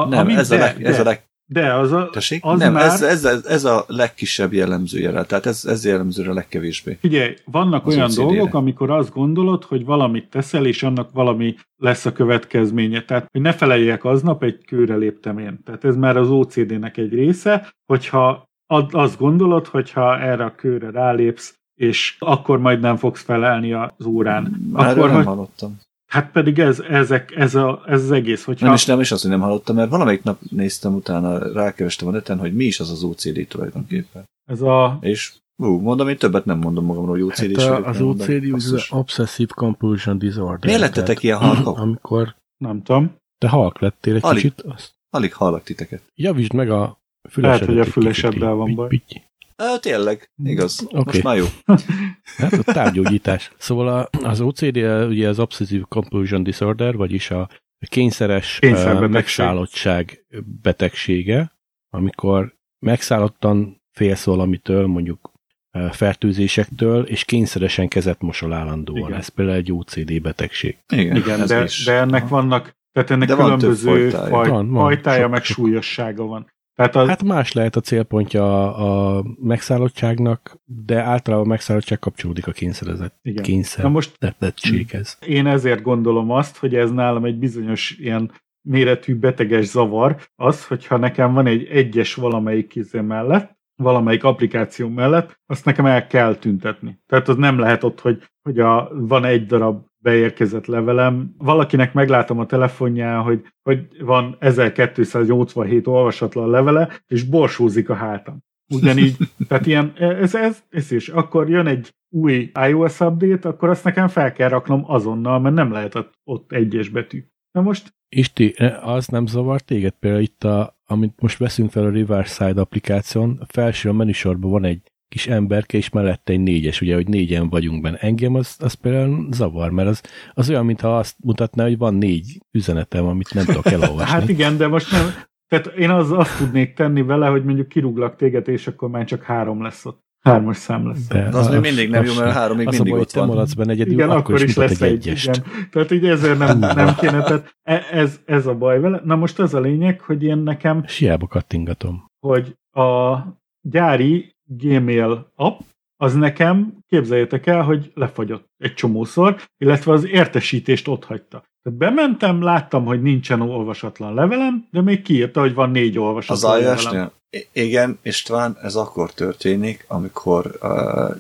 Nem, ez a leg... De az nem, már... ez a legkisebb jellemzője rá, tehát ez jellemzőre a legkevésbé. Figyelj, vannak olyan dolgok, amikor azt gondolod, hogy valamit teszel, és annak valami lesz a következménye. Tehát, hogy ne feleljek aznap, egy kőre léptem én. Tehát ez már az OCD-nek egy része, hogyha azt gondolod, hogyha erre a kőre rálépsz, és akkor majd nem fogsz felelni az órán. Erről nem hallottam. Hát pedig ez az egész, hogyha... Nem is az, hogy nem hallottam, mert valamelyik nap néztem utána, rákerestem a neten, hogy mi is az OCD tulajdonképpen. Ez a... És mondom, én többet nem mondom magamról, hogy OCD-s hát vagyok. Az OCD az Obsessive Compulsion Disorder. Miért lettetek ilyen halkok? Amikor... Nem tudom. Te halk lettél egy alig, kicsit. Alig hallak titeket. Javítsd meg a fülesedet. Lehet, hogy a füleseddel van baj. Tényleg, igaz. Okay. Most már jó. Hát a távgyógyítás. Szóval az OCD ugye az Obsessive Compulsion Disorder, vagyis a kényszeres megszállottság betegsége, amikor megszállottan félsz valamitől, mondjuk fertőzésektől, és kényszeresen kezet mosol állandóan. Igen. Ez például egy OCD betegség. Igen, de ennek vannak, tehát ennek de különböző fajtája, meg súlyossága van. Tehát hát más lehet a célpontja a megszállottságnak, de általában a megszállottság kapcsolódik a kényszerezettséghez. Én ezért gondolom azt, hogy ez nálam egy bizonyos ilyen méretű beteges zavar, az, hogyha nekem van egy egyes valamelyik izé mellett, valamelyik applikáció mellett, azt nekem el kell tüntetni. Tehát az nem lehet ott, hogy van egy darab beérkezett levelem. Valakinek meglátom a telefonján, hogy van 1287 olvasatlan levele, és borsózik a hátam. Ugyanígy, tehát ilyen, ez is. Akkor jön egy új iOS update, akkor azt nekem fel kell raknom azonnal, mert nem lehet ott egyes betű. Na most... Isti, az nem zavar téged? Például itt, amit most veszünk fel a Riverside applikáción, a felső a menüsorban van egy kis emberke, és mellette egy négyes, ugye, hogy négyen vagyunk benne. Engem az például zavar, mert az olyan, mintha azt mutatná, hogy van négy üzenetem, amit nem tudok elolvasni. Hát igen, de most nem... Tehát én azt tudnék tenni vele, hogy mondjuk kirúglak téged, és akkor már csak 3 lesz ott. 3-as szám lesz. De az még mindig nem jó, mert 3 még mindig ott van. Te maradsz benne egyedül, igen, akkor is lesz egy egyest. Igen. Tehát így ezért nem kéne. Tehát ez a baj vele. Na most az a lényeg, hogy én nekem... Siába kattingatom. Hogy a gyári Gmail app, az nekem, képzeljétek el, hogy lefagyott egy csomószor, illetve az értesítést otthagyta. Tehát bementem, láttam, hogy nincsen olvasatlan levelem, de még kiírta, hogy van 4 olvasatlan levelem. Az iOS-nél? Igen, István, ez akkor történik, amikor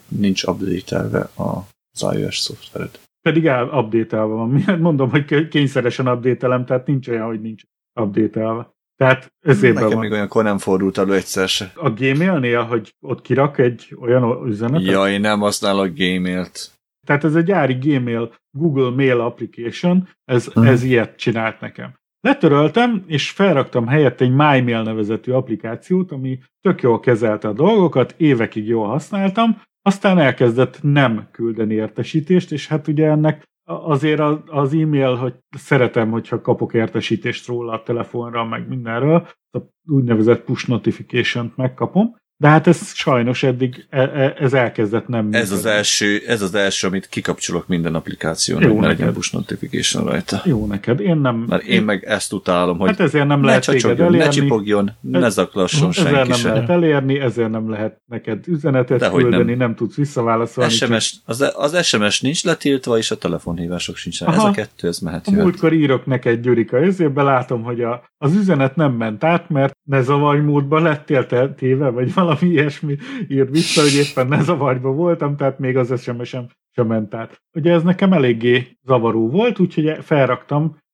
nincs update-elve az iOS szoftvered. Pedig update-elve van. Mondom, hogy kényszeresen update-elem, tehát nincs olyan, hogy nincs update-elve. Tehát nekem van. Még olyankor nem fordult elő egyszer se. A Gmail-nél, hogy ott kirak egy olyan üzenetet? Ja, én nem használok Gmail-t. Tehát ez a gyári Gmail, Google Mail application, ez ilyet csinált nekem. Letöröltem, és felraktam helyett egy MyMail nevezetű applikációt, ami tök jól kezelte a dolgokat, évekig jól használtam, aztán elkezdett nem küldeni értesítést, és hát ugye ennek azért az e-mail, hogy szeretem, hogyha kapok értesítést róla a telefonra, meg mindenről, az úgynevezett push notification-t megkapom, de hát ez sajnos eddig, ez elkezdett nem működni. Ez az első, amit kikapcsolok minden applikációnak, mert legyen push notification rajta. Jó neked, én nem... Mert én meg ezt utálom, hogy hát nem ne csacsogjon, ne csipogjon, ne zaklasson senki sem. Ezért nem lehet elérni, ezért nem lehet neked üzenetet küldeni, nem tudsz visszaválaszolni. SMS, az SMS nincs letiltva, és a telefonhívások sincs. Ez a kettő, ez mehet. Múltkor írok neked, Gyurika, ezért belátom, hogy az üzenet nem ment át, mert ne zavarj módban lettél téve, vagy valami ilyesmi írt vissza, hogy éppen ne zavarjban voltam, tehát még az SMS-em sem ment át. Ugye ez nekem eléggé zavaró volt, úgyhogy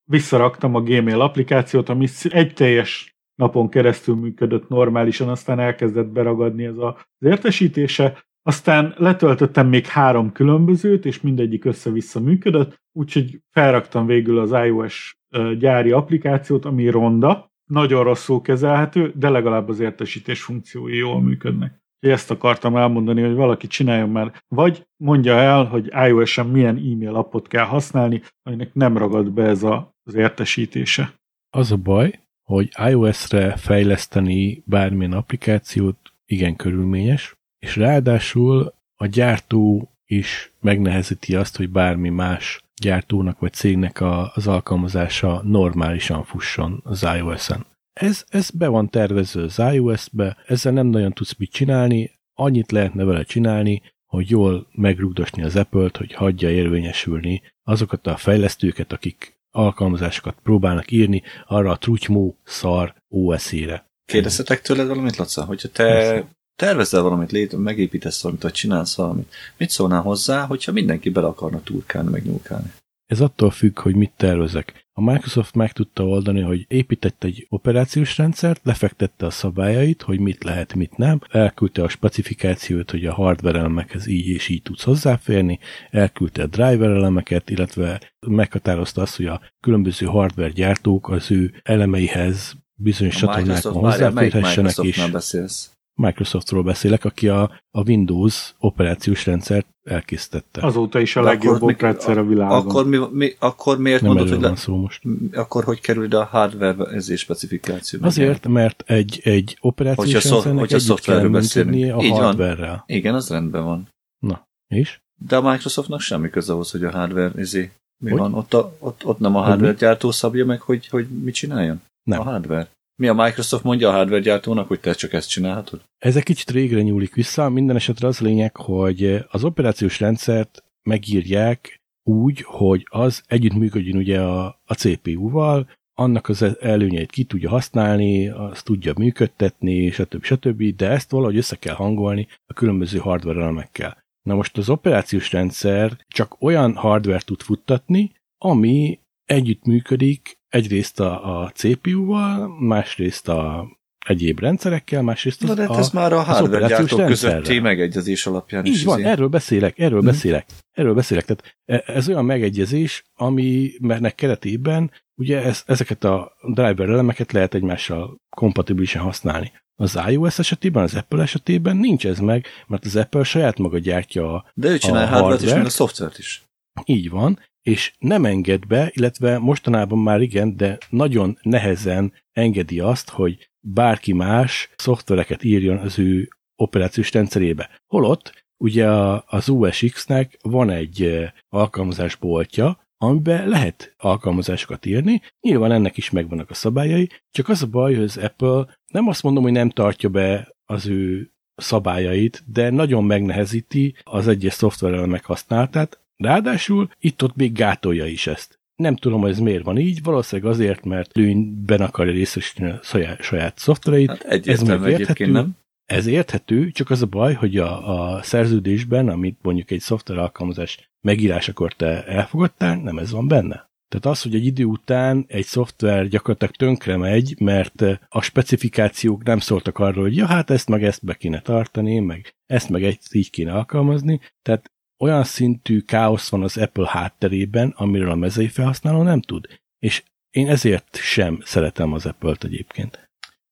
visszaraktam a Gmail applikációt, ami egy teljes napon keresztül működött normálisan, aztán elkezdett beragadni ez az értesítése, aztán letöltöttem még 3 különbözőt, és mindegyik össze-vissza működött, úgyhogy felraktam végül az iOS gyári applikációt, ami ronda, nagyon rosszul kezelhető, de legalább az értesítés funkciói jól működnek. Ezt akartam elmondani, hogy valaki csináljon már. Vagy mondja el, hogy iOS-en milyen e-mail appot kell használni, aminek nem ragad be ez az értesítése. Az a baj, hogy iOS-re fejleszteni bármilyen applikációt igen körülményes, és ráadásul a gyártó is megnehezíti azt, hogy bármi más gyártónak vagy cégnek az alkalmazása normálisan fusson az iOS-en. Ez be van tervező az iOS-be, ezzel nem nagyon tudsz mit csinálni, annyit lehetne vele csinálni, hogy jól megrugdosni az Apple-t, hogy hagyja érvényesülni azokat a fejlesztőket, akik alkalmazásokat próbálnak írni arra a trutymó szar OS-ére. Kérdeztetek tőled valamit, Laca? Hogyha te tervezel valamit, megépítesz valamit, vagy csinálsz valamit, mit szólnál hozzá, hogyha mindenki bele akarna turkálni, megnyúlkálni? Ez attól függ, hogy mit tervezek. A Microsoft meg tudta oldani, hogy épített egy operációs rendszert, lefektette a szabályait, hogy mit lehet, mit nem, elküldte a specifikációt, hogy a hardware elemekhez így és így tudsz hozzáférni, elküldte a driver elemeket, illetve meghatározta azt, hogy a különböző hardware gyártók az ő elemeihez bizonyos csatornákon hozzáférhessenek is. Microsoftnál beszélsz? Microsoftról beszélek, aki a Windows operációs rendszert elkészítette. Azóta is a legjobb operáció a világon. Akkor, akkor miért nem mondod, hogy akkor hogy kerül ide a hardware specifikációba? Azért, mert egy operációs rendszernek együtt kell működnie a hardware-rel. Igen, az rendben van. Na, és? De a Microsoftnak semmi köze ahhoz, hogy a hardware mi van. Ott nem a hardware gyártó szabja meg, hogy mit csináljon? Nem. A hardware. Mi a Microsoft mondja a hardware gyártónak, hogy te csak ezt csinálhatod? Ez egy kicsit régre nyúlik vissza, minden esetre az lényeg, hogy az operációs rendszert megírják úgy, hogy az együttműködjön ugye a CPU-val, annak az előnyeit ki tudja használni, azt tudja működtetni, stb. De ezt valahogy össze kell hangolni a különböző hardware elemekkel. Na most az operációs rendszer csak olyan hardware tud futtatni, ami együttműködik egyrészt a CPU-val, másrészt a egyéb rendszerekkel, másrészt az operációs rendszerrel. De hát ez már a hardware gyártók közötti megegyezés alapján is. Így van, erről beszélek. Tehát ez olyan megegyezés, aminek keretében ugye ezeket a driver elemeket lehet egymással kompatibilisen használni. Az iOS esetében, az Apple esetében nincs ez meg, mert az Apple saját maga gyártja a de ő csinál hardware-t is, meg a szoftvert is. Így van. És nem enged be, illetve mostanában már igen, de nagyon nehezen engedi azt, hogy bárki más szoftvereket írjon az ő operációs rendszerébe. Holott ugye az USX-nek van egy alkalmazásboltja, amiben lehet alkalmazásokat írni, nyilván ennek is megvannak a szabályai, csak az a baj, hogy az Apple nem azt mondom, hogy nem tartja be az ő szabályait, de nagyon megnehezíti az egyes szoftverelemek használatát. Ráadásul itt-ott még gátolja is ezt. Nem tudom, hogy ez miért van így, valószínűleg azért, mert lőnyben akarja részesíteni a saját szoftvereit. Hát ez érthető, csak az a baj, hogy a szerződésben, amit mondjuk egy szoftver alkalmazás megírásakor te elfogadtál, nem ez van benne. Tehát az, hogy egy idő után egy szoftver gyakorlatilag tönkre megy, mert a specifikációk nem szóltak arról, hogy ja, hát ezt meg ezt be kéne tartani, meg ezt meg ezt így kéne alkalmazni, tehát olyan szintű káosz van az Apple hátterében, amiről a mezei felhasználó nem tud. És én ezért sem szeretem az Apple-t egyébként.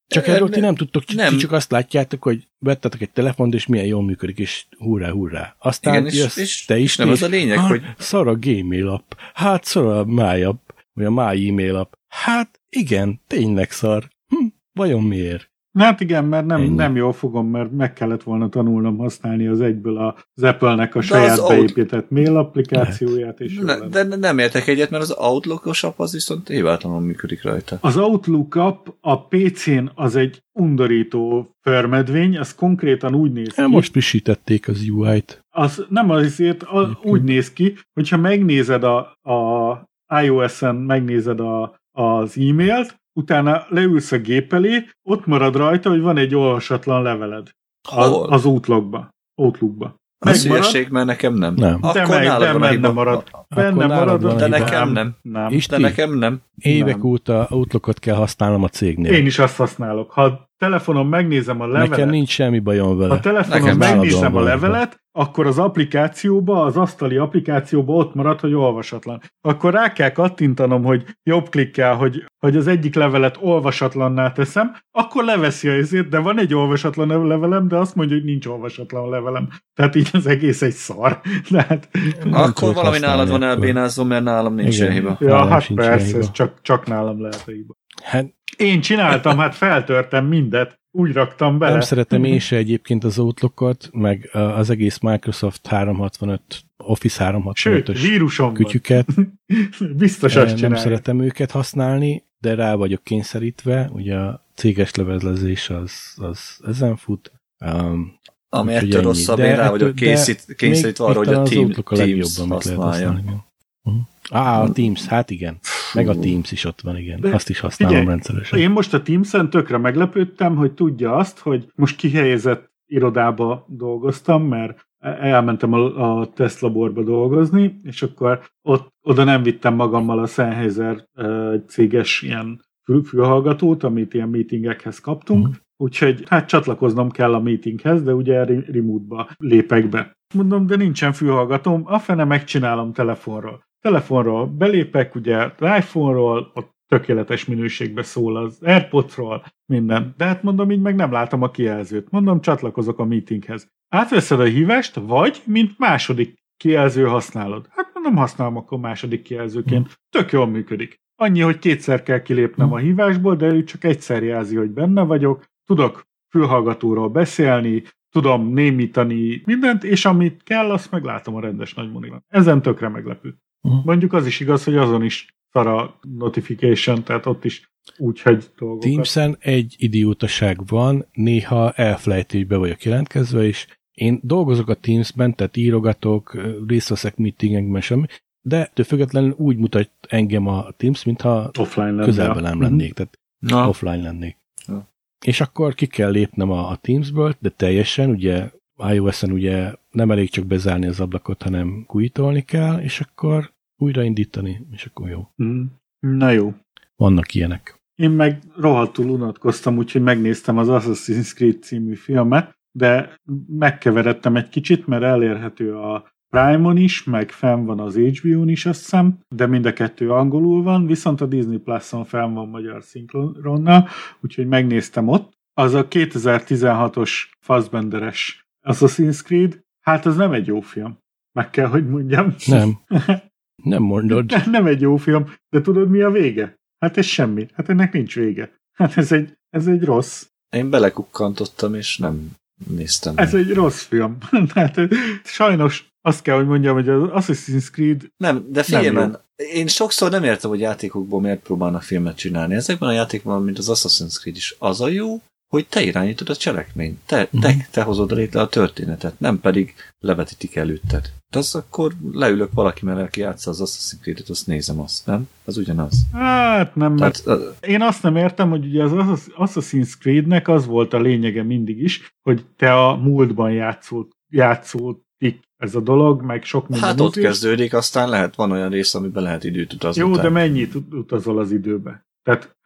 Csak erről ti nem tudtok, csak azt látjátok, hogy vettetek egy telefont, és milyen jól működik, és hurrá. Aztán igen, és te is, nem az a lényeg, hogy... Szar a Gmail app, hát szar a My app, vagy a My email app. Hát igen, tényleg szar. Vajon miért? Hát igen, mert nem jól fogom, mert meg kellett volna tanulnom használni az egyből az Apple-nek a saját beépített mail applikációját. És de nem értek egyet, mert az Outlook-os app az viszont hibátlanul működik rajta. Az Outlook app a PC-n az egy undorító förmedvény, az konkrétan úgy néz ki... Most frissítették az UI-t. Az nem azért, úgy néz ki, hogyha megnézed a iOS-en, megnézed az e-mailt, utána leülsz a gép elé, ott marad rajta, hogy van egy olvasatlan leveled. Az Outlookba. Az hülyeség, mert nekem nem. Benne marad. De nekem nem. Évek óta Outlookot kell használnom a cégnél. Én is azt használok. Ha telefonon megnézem a levelet... Nekem nincs semmi bajom vele. Ha telefonon megnézem a levelet, akkor az applikációba, az asztali applikációba ott marad, hogy olvasatlan. Akkor rá kell kattintanom, hogy jobb klikkel, hogy az egyik levelet olvasatlanná teszem, akkor leveszi azért, de van egy olvasatlan levelem, de azt mondja, hogy nincs olvasatlan levelem. Tehát így az egész egy szar. Hát, akkor valami nálad van elbénázó, mert nálam nincs hiba. Ja, hát persze, ez csak nálam lehet a hiba. Hát, én csináltam, hát feltörtem mindet, úgy raktam bele. Nem szeretem én se egyébként az Outlookot, meg az egész Microsoft 365, Office 365-ös kütyüket. Biztos azt csinálják. Nem szeretem őket használni, de rá vagyok kényszerítve, ugye a céges levelezés az ezen fut. Ami ettől rosszabb, én rá vagyok kényszerítve arra, hogy a Teams használja. A Teams, hát igen. Meg a Teams is ott van, igen. De azt is használom rendszeresen. Én most a Teams-en tökre meglepődtem, hogy tudja azt, hogy most kihelyezett irodába dolgoztam, mert elmentem a tesztlaborba dolgozni, és akkor oda nem vittem magammal a Sennheiser céges ilyen fülhallgatót, amit ilyen meetingekhez kaptunk, úgyhogy hát csatlakoznom kell a meetinghez, de ugye remote-ba lépek be. Mondom, de nincsen fülhallgatóm, a fene megcsinálom telefonról. Telefonról belépek, ugye iPhone-ról, ott tökéletes minőségbe szól az AirPods-ról, minden. De hát mondom, így meg nem látom a kijelzőt. Mondom, csatlakozok a meetinghez. Átveszed a hívást, vagy mint második kijelző használod. Hát mondom, használom akkor második kijelzőként. Tök jól működik. Annyi, hogy kétszer kell kilépnem a hívásból, de ő csak egyszer jelzi, hogy benne vagyok. Tudok fülhallgatóról beszélni, tudom némítani mindent, és amit kell, azt meglátom a rendes nagymoniban. Ezen tökre meglepő. Mondjuk az is igaz, hogy azon is szar a notification, tehát ott is úgy hagy dolgokat. Teams-en egy idiótaság van, néha elfelejti, hogy be vagyok jelentkezve, és én dolgozok a Teams-ben, tehát írogatok, részt veszek meetingekben, semmi, de ettől függetlenül úgy mutat engem a Teams, mintha közelben nem lennék, tehát offline lennék. És akkor ki kell lépnem a Teams-ből, de teljesen, ugye iOS-en ugye nem elég csak bezárni az ablakot, hanem kújítolni kell, és akkor újraindítani, és akkor jó. Na jó. Vannak ilyenek. Én meg rohadtul unatkoztam, úgyhogy megnéztem az Assassin's Creed című filmet, de megkeveredtem egy kicsit, mert elérhető a Prime-on is, meg fenn van az HBO-n is, azt hiszem, de mind a kettő angolul van, viszont a Disney Plus-on fenn van magyar szinkronnal, úgyhogy megnéztem ott. Az a 2016-os Fassbenderes Assassin's Creed, hát az nem egy jó film. Meg kell, hogy mondjam. Nem. Nem mondod. Nem egy jó film, de tudod mi a vége? Hát ez semmi. Hát ennek nincs vége. Hát ez egy rossz. Én belekukkantottam, és nem néztem. Ez egy rossz film. Hát, sajnos azt kell, hogy mondjam, hogy az Assassin's Creed... Nem, de figyelmen, én sokszor nem értem, hogy játékokból miért próbálnak filmet csinálni. Ezekben a játékban, mint az Assassin's Creed is, az a jó, hogy te irányítod a cselekményt. Te hozod létre a történetet, nem pedig levetítik előtted. De az akkor leülök valaki mellett, aki játsza az Assassin's Creed-et, azt nézem azt, nem? Az ugyanaz. Hát nem, tehát, én azt nem értem, hogy ugye az Assassin's Creed-nek az volt a lényege mindig is, hogy te a múltban játszódik ez a dolog, meg sok minden. Hát ott kezdődik, aztán van olyan rész, amiben lehet időt utazni. Jó, de mennyit utazol az időbe? Tehát,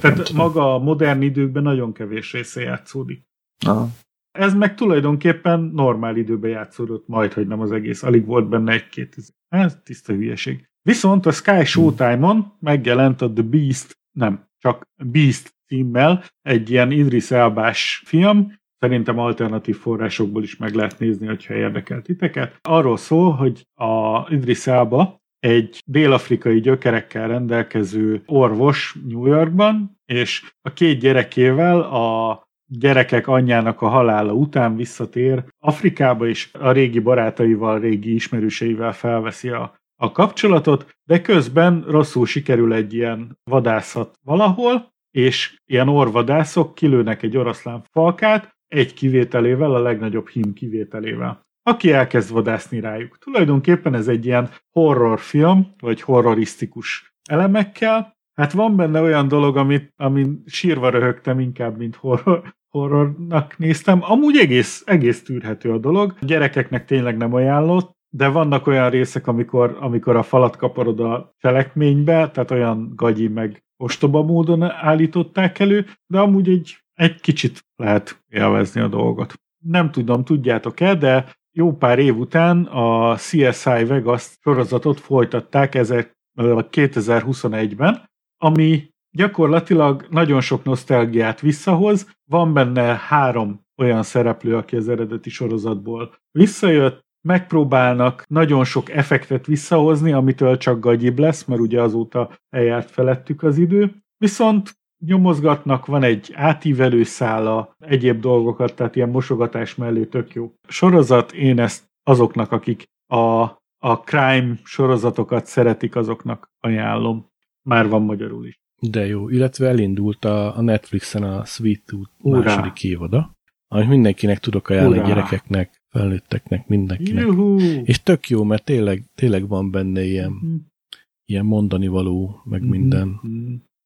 tehát maga a modern időkben nagyon kevés része játszódik. Aha. Ez meg tulajdonképpen normál időben játszódott, majd, hogy nem az egész. Alig volt benne egy-két. Ez tiszta hülyeség. Viszont a Sky Showtime-on megjelent a The Beast, nem, csak Beast címmel egy ilyen Idris Elbás film. Szerintem alternatív forrásokból is meg lehet nézni, hogyha érdekel titeket. Arról szól, hogy a Idris Elba egy dél-afrikai gyökerekkel rendelkező orvos New Yorkban, és a két gyerekével a gyerekek anyjának a halála után visszatér Afrikába, és a régi barátaival, régi ismerőseivel felveszi a kapcsolatot, de közben rosszul sikerül egy ilyen vadászat valahol, és ilyen orvadászok kilőnek egy oroszlán falkát, egy kivételével, a legnagyobb hím kivételével, aki elkezd vadászni rájuk. Tulajdonképpen ez egy ilyen horrorfilm, vagy horrorisztikus elemekkel. Hát van benne olyan dolog, amin sírva röhögtem inkább, mint horrornak néztem. Amúgy egész tűrhető a dolog. A gyerekeknek tényleg nem ajánlott, de vannak olyan részek, amikor a falat kaparod a cselekménybe, tehát olyan gagyi meg ostoba módon állították elő, de amúgy egy kicsit lehet élvezni a dolgot. Nem tudom, tudjátok-e, de jó pár év után a CSI: Vegas sorozatot folytatták 2021-ben, ami gyakorlatilag nagyon sok nosztalgiát visszahoz. Van benne 3 olyan szereplő, aki az eredeti sorozatból visszajött, megpróbálnak nagyon sok effektet visszahozni, amitől csak gagyibb lesz, mert ugye azóta eljárt felettük az idő. Viszont nyomozgatnak, van egy átívelő szála, egyéb dolgokat, tehát ilyen mosogatás mellé tök jó sorozat. Én ezt azoknak, akik a crime sorozatokat szeretik, azoknak ajánlom. Már van magyarul is. De jó, illetve elindult a Netflixen a Sweet Tooth második évoda, amit mindenkinek tudok ajánlani, gyerekeknek, felnőtteknek, mindenkinek. Juhu. És tök jó, mert tényleg van benne ilyen mondani való, meg minden.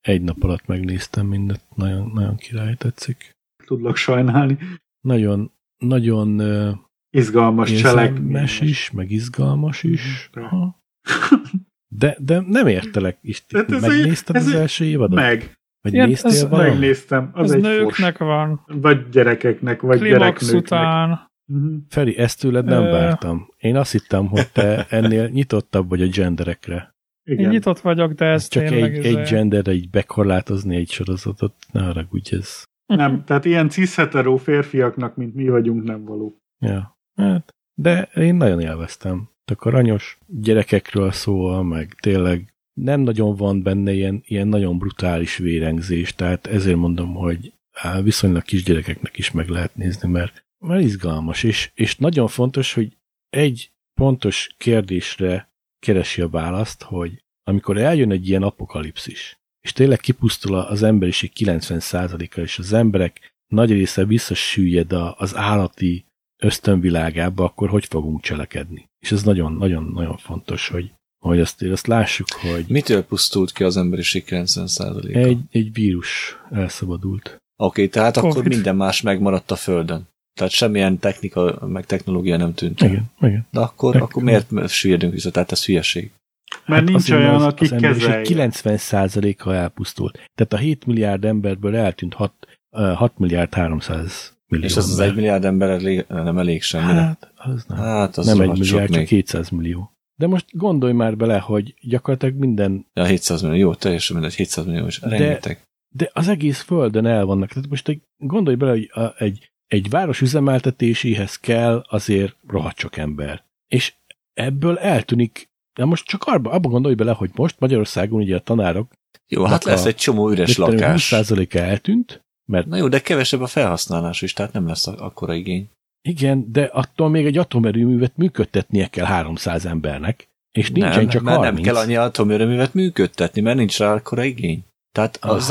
Egy nap alatt megnéztem mindent, nagyon, nagyon király, tetszik. Tudlak sajnálni. Nagyon, nagyon izgalmas cselekményes is, meg izgalmas is. Aha. De nem értelek is. Megnézted az első évadot? Meg. Vagy ilyet, néztél valamit? Megnéztem. Az egy nőknek fos. Van. Vagy gyerekeknek, vagy klimax gyereknőknek. Után. Feri, ezt tőled nem vártam. Én azt hittem, hogy te ennél nyitottabb vagy a genderekre. Igen. Én nyitott vagyok, de ez csak egy genderre így bekorlátozni egy sorozatot, ne haragudj ez. Nem, tehát ilyen cis-heteró férfiaknak, mint mi vagyunk, nem való. Ja, hát, de én nagyon élveztem. Tök aranyos gyerekekről szól, meg tényleg nem nagyon van benne ilyen nagyon brutális vérengzés, tehát ezért mondom, hogy viszonylag kisgyerekeknek is meg lehet nézni, mert izgalmas, és nagyon fontos, hogy egy pontos kérdésre keresi a választ, hogy amikor eljön egy ilyen apokalipszis, és tényleg kipusztul az emberiség 90%-a, és az emberek nagy része visszasüllyed az állati ösztönvilágába, akkor hogy fogunk cselekedni? És ez nagyon-nagyon fontos, hogy azt lássuk, hogy... Mitől pusztult ki az emberiség 90%-a? Egy vírus elszabadult. Oké, tehát COVID. Akkor minden más megmaradt a Földön. Tehát semmilyen technika, meg technológia nem tűnt. Igen. De akkor miért süllyedünk vissza? Tehát ez hülyeség. Mert hát nincs olyan, aki kezelje. 90%-a elpusztult. Tehát a 7 milliárd emberből eltűnt 6 milliárd 300 millió. És ez az 1 milliárd ember nem elég semmire. Hát, az nem. Hát, az nem 1 milliárd, csak 200 millió. De most gondolj már bele, hogy gyakorlatilag minden... Ja, 700 millió, jó, teljesen mindegy, 700 millió is. Rengeteg. De az egész Földön el vannak. Tehát most gondolj bele, hogy egy város üzemeltetéséhez kell azért rohadt sok ember. És ebből eltűnik. De most csak abba gondolj bele, hogy most Magyarországon ugye a tanárok... Jó, hát lesz egy csomó üres lakás. 20%-a eltűnt, mert... Na jó, de kevesebb a felhasználás is, tehát nem lesz akkora igény. Igen, de attól még egy atomerőművet működtetnie kell 300 embernek, és nincsen nem, csak 30. Nem kell annyi atomerőművet működtetni, mert nincs rá akkora igény. Tehát az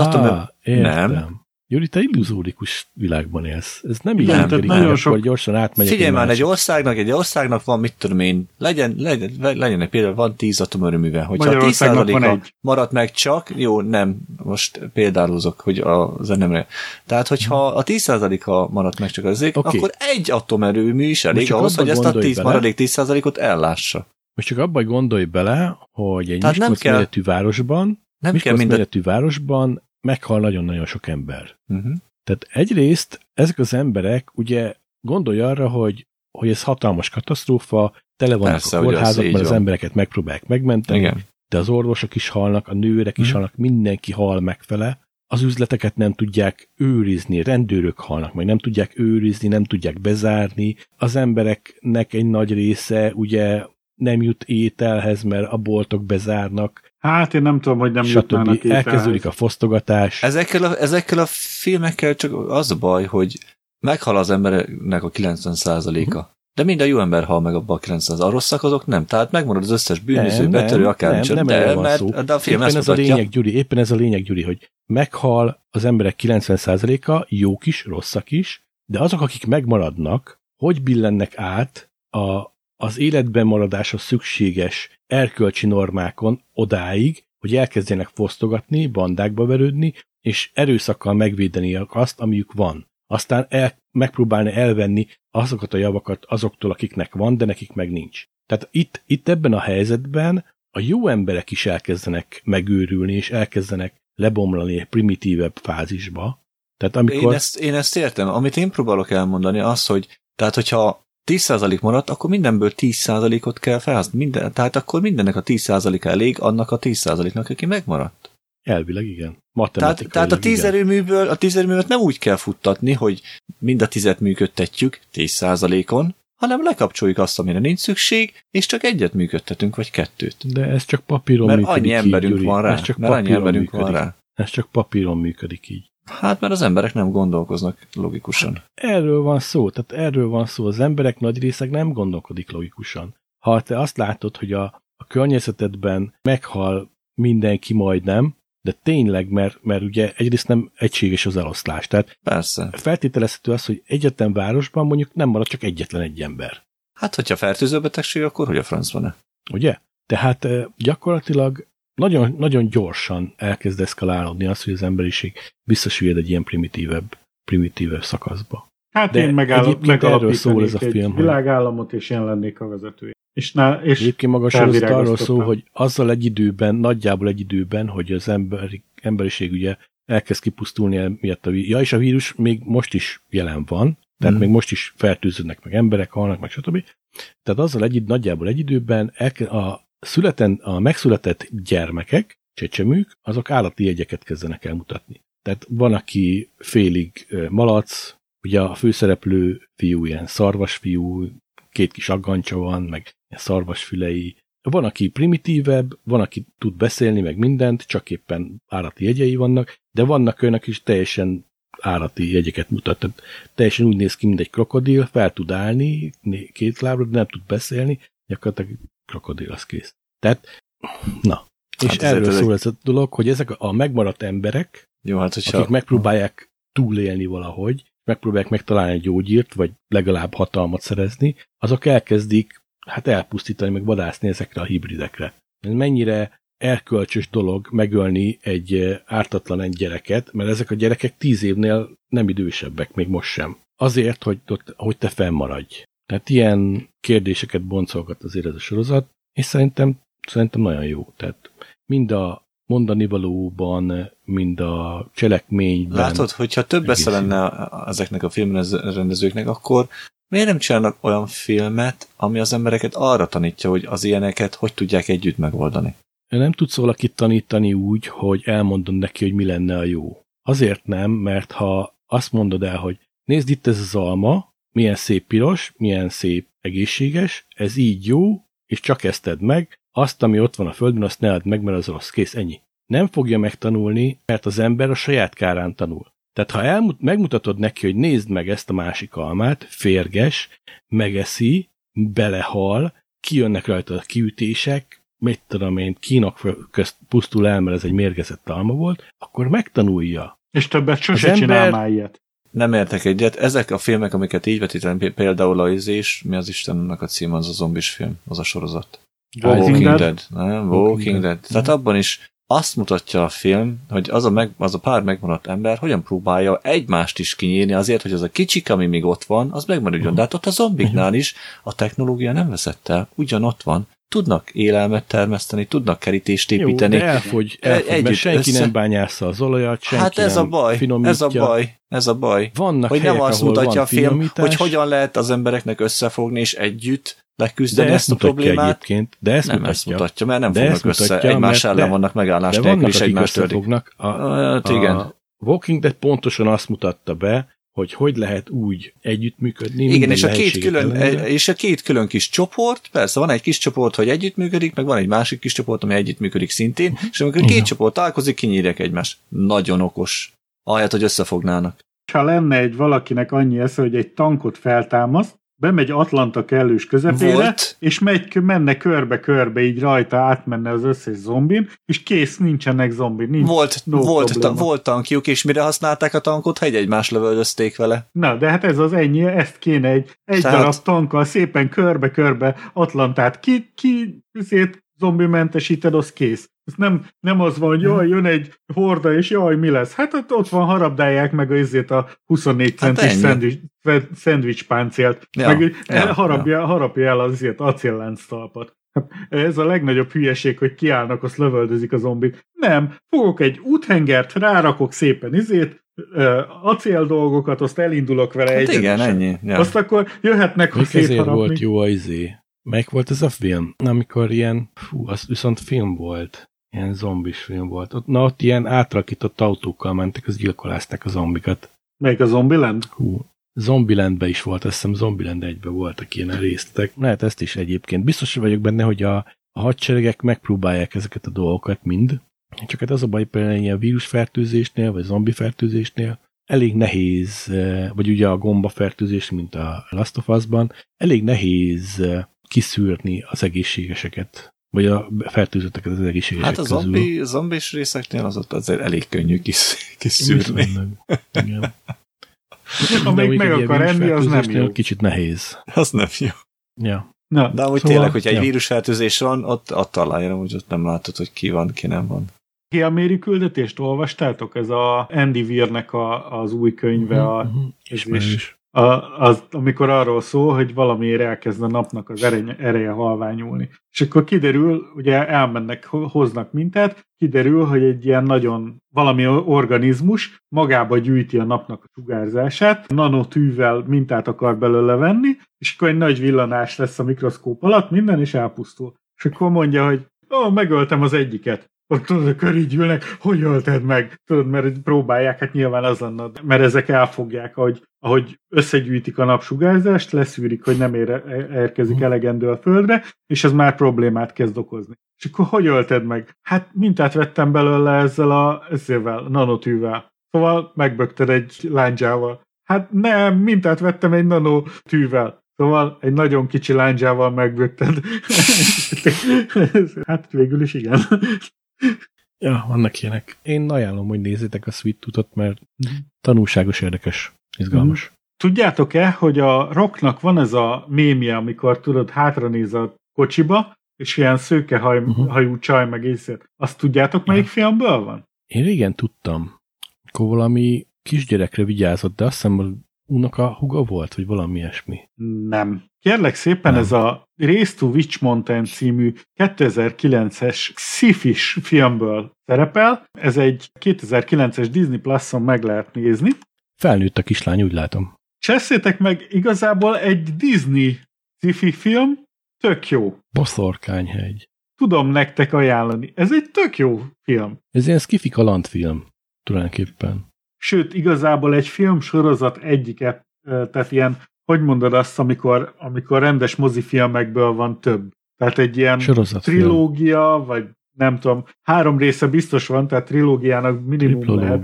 értem. Nem. Gyuri, te illuzórikus világban élsz. Ez nem így működik, akkor gyorsan átmegyek. Figyelj már, egy országnak van, mit tudom én, legyen például van 10 atomerőműve. Hogyha a 10%-a maradt meg csak, jó, nem, most példálózok, hogy a zenemre. Tehát, hogyha a 10%-a maradt meg csak azért, akkor egy atomerőmű is elég ahhoz, hogy ezt a 10 maradék 10%-ot ellássa. Most csak abban gondolj bele, hogy egy Miskolc méretű városban meghal nagyon-nagyon sok ember. Tehát egyrészt ezek az emberek, ugye gondolj arra, hogy ez hatalmas katasztrófa, tele vannak a kórházak, mert az embereket megpróbálják megmenteni, igen. De az orvosok is halnak, a nőrek is halnak, mindenki hal megfele, az üzleteket nem tudják őrizni, rendőrök halnak, meg nem tudják őrizni, nem tudják bezárni, az embereknek egy nagy része ugye nem jut ételhez, mert a boltok bezárnak. Hát én nem tudom, hogy nem jutnának ételhez. Elkezdődik a fosztogatás. Ezekkel a filmekkel csak az a baj, hogy meghal az embernek a 90%-a. De minden jó ember hal meg abban a 90%-a. A rosszak azok nem. Tehát megmarad az összes bűnöző, betörő, akármicsoda. De a film ezt mutatja. Éppen ez a lényeg, Gyuri, hogy meghal az emberek 90%-a, jók is, rosszak is, de azok, akik megmaradnak, hogy billennek át az életben maradáshoz szükséges erkölcsi normákon odáig, hogy elkezdjenek fosztogatni, bandákba verődni, és erőszakkal megvédeni azt, amiük van. Aztán megpróbálni elvenni azokat a javakat azoktól, akiknek van, de nekik meg nincs. Tehát itt ebben a helyzetben a jó emberek is elkezdenek megőrülni, és elkezdenek lebomlani egy primitívebb fázisba. Tehát amikor... Én ezt értem. Amit én próbálok elmondani az, hogy tehát hogyha 10% maradt, akkor mindenből 10%-ot kell felhasználni. Tehát akkor mindennek a 10%-a elég annak a 10%-nak, aki megmaradt. Elvileg igen. Tehát a 10 erőművet nem úgy kell futtatni, hogy mind a 10-et működtetjük 10%-on, hanem lekapcsoljuk azt, amire nincs szükség, és csak egyet működtetünk, vagy kettőt. De ez csak papíron mert működik. Mert annyi emberünk van rá. Ez csak papíron működik így. Hát, mert az emberek nem gondolkoznak logikusan. Erről van szó, az emberek nagy része nem gondolkodik logikusan. Ha te azt látod, hogy a környezetedben meghal mindenki majdnem, de tényleg, mert ugye egyrészt nem egységes az eloszlás. Tehát persze. Feltételezhető az, hogy egyetlen városban mondjuk nem marad csak egyetlen egy ember. Hát, hogyha fertőző betegség, akkor hogy a francban-e? Ugye? Tehát gyakorlatilag nagyon, nagyon gyorsan elkezd eszkalálódni az, hogy az emberiség visszasüllyed egy ilyen primitívebb szakaszba. Hát de én erről szól ez a film, egy világállamot, és én lennék a vezetője. És egyébként maga sorozat arról szól, hogy azzal egy időben, nagyjából egy időben, hogy az emberiség ugye elkezd kipusztulni emiatt a vírus. Ja, és a vírus még most is jelen van, tehát még most is fertőződnek meg emberek, halnak meg, stb. Tehát azzal nagyjából egy időben a megszületett gyermekek, csecsemők, azok állati jegyeket kezdenek elmutatni. Tehát van, aki félig malac, ugye a főszereplő fiú ilyen szarvasfiú, két kis aggancsa van, meg szarvasfülei. Van, aki primitívebb, van, aki tud beszélni, meg mindent, csak éppen állati jegyei vannak, de vannak önök is teljesen állati jegyeket mutat. Tehát teljesen úgy néz ki, mint egy krokodil, fel tud állni, két lábra, de nem tud beszélni, gyakorlatilag krokodil, az kész. Tehát, na. Hát és erről szól ez a dolog, hogy ezek a megmaradt emberek, jó, hát, akik megpróbálják túlélni valahogy, megpróbálják megtalálni a gyógyírt, vagy legalább hatalmat szerezni, azok elkezdik hát elpusztítani, meg vadászni ezekre a hibridekre. Mennyire erkölcsös dolog megölni egy ártatlan egy gyereket, mert ezek a gyerekek 10 évnél nem idősebbek, még most sem. Azért, hogy te fennmaradj. Tehát ilyen kérdéseket boncolgat azért ez a sorozat, és szerintem nagyon jó. Tehát mind a mondani valóban, mind a cselekményben. Látod, hogyha több esze lenne ezeknek a filmrendezőknek, akkor miért nem csinálnak olyan filmet, ami az embereket arra tanítja, hogy az ilyeneket hogy tudják együtt megoldani? Nem tudsz valakit tanítani úgy, hogy elmondod neki, hogy mi lenne a jó. Azért nem, mert ha azt mondod el, hogy nézd itt ez az alma, milyen szép piros, milyen szép egészséges, ez így jó, és csak ezt tedd meg, azt, ami ott van a földön, azt ne add meg, mert az rossz. Kész, ennyi. Nem fogja megtanulni, mert az ember a saját kárán tanul. Tehát ha megmutatod neki, hogy nézd meg ezt a másik almát, férges, megeszi, belehal, kijönnek rajta a kiütések, mit tudom én, kínok közt pusztul el, mert ez egy mérgezett alma volt, akkor megtanulja. És többet sose csinál már ilyet. Nem értek egyet. Ezek a filmek, amiket így vetítenek, például a izés, mi az Istennek a cím, az a zombis film, az a sorozat. Walking Dead. Tehát abban is azt mutatja a film, hogy az a pár megmaradt ember hogyan próbálja egymást is kinyírni azért, hogy az a kicsik, ami még ott van, az megmaradjon. De hát ott a zombiknál is a technológia nem veszett el, ugyanott van. Tudnak élelmet termeszteni, tudnak kerítést építeni. Jó, de elfogy, mert senki nem bányásza az olajat, senki hát ez nem a baj, finomítja. Ez a baj. Vannak hogy helyek, nem azt mutatja a film, hogy hogyan lehet az embereknek összefogni és együtt leküzdeni ezt a problémát. Egyébként, de ezt nem mutatja. Ezt mutatja, mert nem fognak össze, egymás ellen vannak megállás nélkül, és egymást törik. A Walking Dead pontosan azt mutatta be, hogy lehet úgy együttműködni. Igen, és a két külön kis csoport, persze van egy kis csoport, hogy együttműködik, meg van egy másik kis csoport, ami együttműködik szintén, és amikor két csoport találkozik, kinyírják egymást. Nagyon okos. Ahelyett, hogy összefognának. Ha lenne egy valakinek annyi esze, hogy egy tankot feltámaszt, bemegy Atlanta kellős közepére, és menne körbe-körbe, így rajta átmenne az összes zombin, és kész, nincsenek zombi. Volt tankjuk, és mire használták a tankot, ha egymás lövöldözték vele. Na, de hát ez az ennyi, ezt kéne egy darab tankkal szépen körbe-körbe Atlantát szét zombimentesíted, az kész. Ez nem az van, hogy jaj, jön egy horda, és jaj, mi lesz? Hát ott van, harabdálják meg a 24 centis szendvics páncélt. Ja, meg harapja el az acéllánc talpat. Ez a legnagyobb hülyeség, hogy kiállnak, azt lövöldözik a zombik. Nem, fogok egy úthengert, rárakok szépen acél dolgokat, azt elindulok vele hát egyet. Igen, ennyi. Ja. Azt akkor jöhetnek, hogy szétharapni. Ezért volt jó Melyik volt ez a film? Amikor ilyen, az viszont film volt, ilyen zombis film volt. Ott ilyen átrakított autókkal mentek, az gyilkolázták a zombikat. Melyik a Zombieland? Zombielandben is volt, azt hiszem Zombieland 1-ben voltak ilyen részletek. Lehet ezt is egyébként. Biztos vagyok benne, hogy a hadseregek megpróbálják ezeket a dolgokat mind. Csak hát az a baj, például ilyen vírusfertőzésnél, vagy zombifertőzésnél elég nehéz, vagy ugye a gombafertőzés, mint a Last of Us-ban, elég nehéz kiszűrni az egészségeseket, vagy a fertőzötteket az egészségesek közül. Hát a zombis részeknél az ott azért elég könnyű kiszűrni. Igen. Amelyik meg akar enni, az nem jó. Kicsit nehéz. Az nem jó. Ja. Na, de amúgy szóval, tényleg, hogyha egy vírusfertőzés van, ott találja, hogy ott nem látod, hogy ki van, ki nem van. Hail Mary küldetést olvastátok? Ez a Andy Weirnek az új könyve. Amikor arról szól, hogy valamiért elkezd a napnak az ereje halványulni. És akkor kiderül, ugye elmennek, hoznak mintát, kiderül, hogy egy ilyen nagyon valami organizmus magába gyűjti a napnak a sugárzását, nanotűvel mintát akar belőle venni, és akkor egy nagy villanás lesz a mikroszkóp alatt, minden is elpusztul. És akkor mondja, hogy megöltem az egyiket. Ott tudod, körülülnek, hogy ölted meg? Tudod, mert próbálják, hát nyilván az lenne, mert ezek elfogják, ahogy összegyűjtik a napsugárzást, leszűrik, hogy nem érkezik elegendő a földre, és ez már problémát kezd okozni. És akkor hogy ölted meg? Hát mintát vettem belőle ezzel a nanotűvel. Szóval megbökted egy lándzsával. Hát nem, mintát vettem egy nanotűvel. Szóval egy nagyon kicsi lándzsával megbökted. Hát végül is igen. Ja, vannak ilyenek. Én ajánlom, hogy nézzétek a Sweet Tooth-ot, mert tanulságos, érdekes, izgalmas. Tudjátok-e, hogy a rocknak van ez a mémje, amikor tudod, hátranéz a kocsiba, és ilyen szőkehajú csaj meg észért. Azt tudjátok, melyik filmből van? Én régen tudtam. Akkor valami kisgyerekre vigyázott, de azt hiszem, hogy unokahúga volt, vagy valami ilyesmi. Nem. Kérlek szépen, nem. Ez a Race to Witch Mountain című 2009-es sci-fi filmből szerepel. Ez egy 2009-es Disney Plus-on meg lehet nézni. Felnőtt a kislány, úgy látom. Cseszétek meg, igazából egy Disney sci-fi film, tök jó. Boszorkányhegy. Tudom nektek ajánlani. Ez egy tök jó film. Ez ilyen sci-fi kalandfilm, tulajdonképpen. Sőt, igazából egy filmsorozat egyike, tehát ilyen, hogy mondod azt, amikor rendes mozifilmekből van több. Tehát egy ilyen sorozatfilm. Trilógia, vagy nem tudom, 3 része biztos van, tehát trilógiának minimum lehet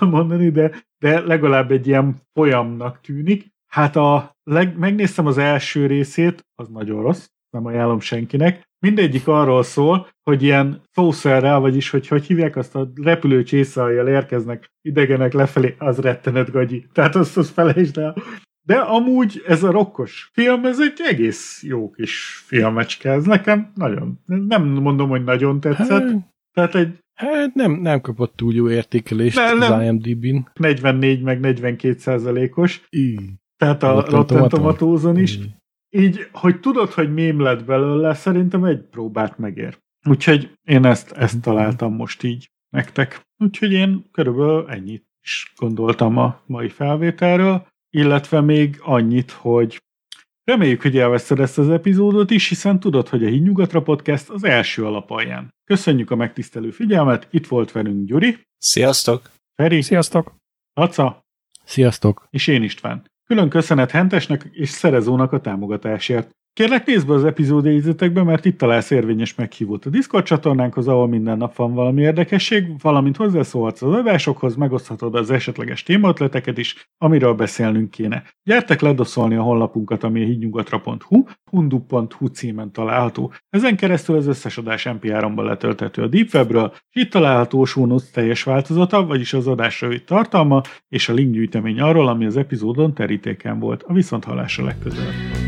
mondani, de legalább egy ilyen folyamnak tűnik. Hát megnéztem az első részét, az nagyon rossz, nem ajánlom senkinek. Mindegyik arról szól, hogy ilyen szószerrel, vagyis hogy hívják azt a repülő csészájjal érkeznek idegenek lefelé, az rettenet gagyi. Tehát azt felejtsd el. De amúgy ez a rokkos film, ez egy egész jó kis filmecske. Ez nekem nagyon, nem mondom, hogy nagyon tetszett. Tehát nem kapott túl jó értékelést az IMDb-n. 44% meg 42%-os. Tehát a Rotten Tomatoes-on is. Így, hogy tudod, hogy mém lett belőle, szerintem egy próbát megér. Úgyhogy én ezt találtam most így nektek. Úgyhogy én körülbelül ennyit is gondoltam a mai felvételről, illetve még annyit, hogy reméljük, hogy elveszed ezt az epizódot is, hiszen tudod, hogy a Hídnyugatra Podcast az első alapalján. Köszönjük a megtisztelő figyelmet, itt volt velünk Gyuri. Sziasztok! Feri. Sziasztok! Laca. Sziasztok! És én István. Külön köszönet Hentesnek és Szerezónak a támogatásért. Kérlek, nézd be az epizód jegyzetekbe, mert itt találsz érvényes meghívót a Discord csatornánkhoz, ahol minden nap van valami érdekesség, valamint hozzászólhatsz az adásokhoz, megoszthatod az esetleges témaötleteket is, amiről beszélnünk kéne. Gyertek ledoszolni a honlapunkat, ami a hidnyugatra.hu, hundu.hu címen található. Ezen keresztül az összes adás MP3-ban letölthető a Deep Webről, és itt található show notes teljes változata, vagyis az adás rövid tartalma, és a linkgyűjtemény arról, ami az epizódon terítéken volt. A viszonthallásra legközelebb.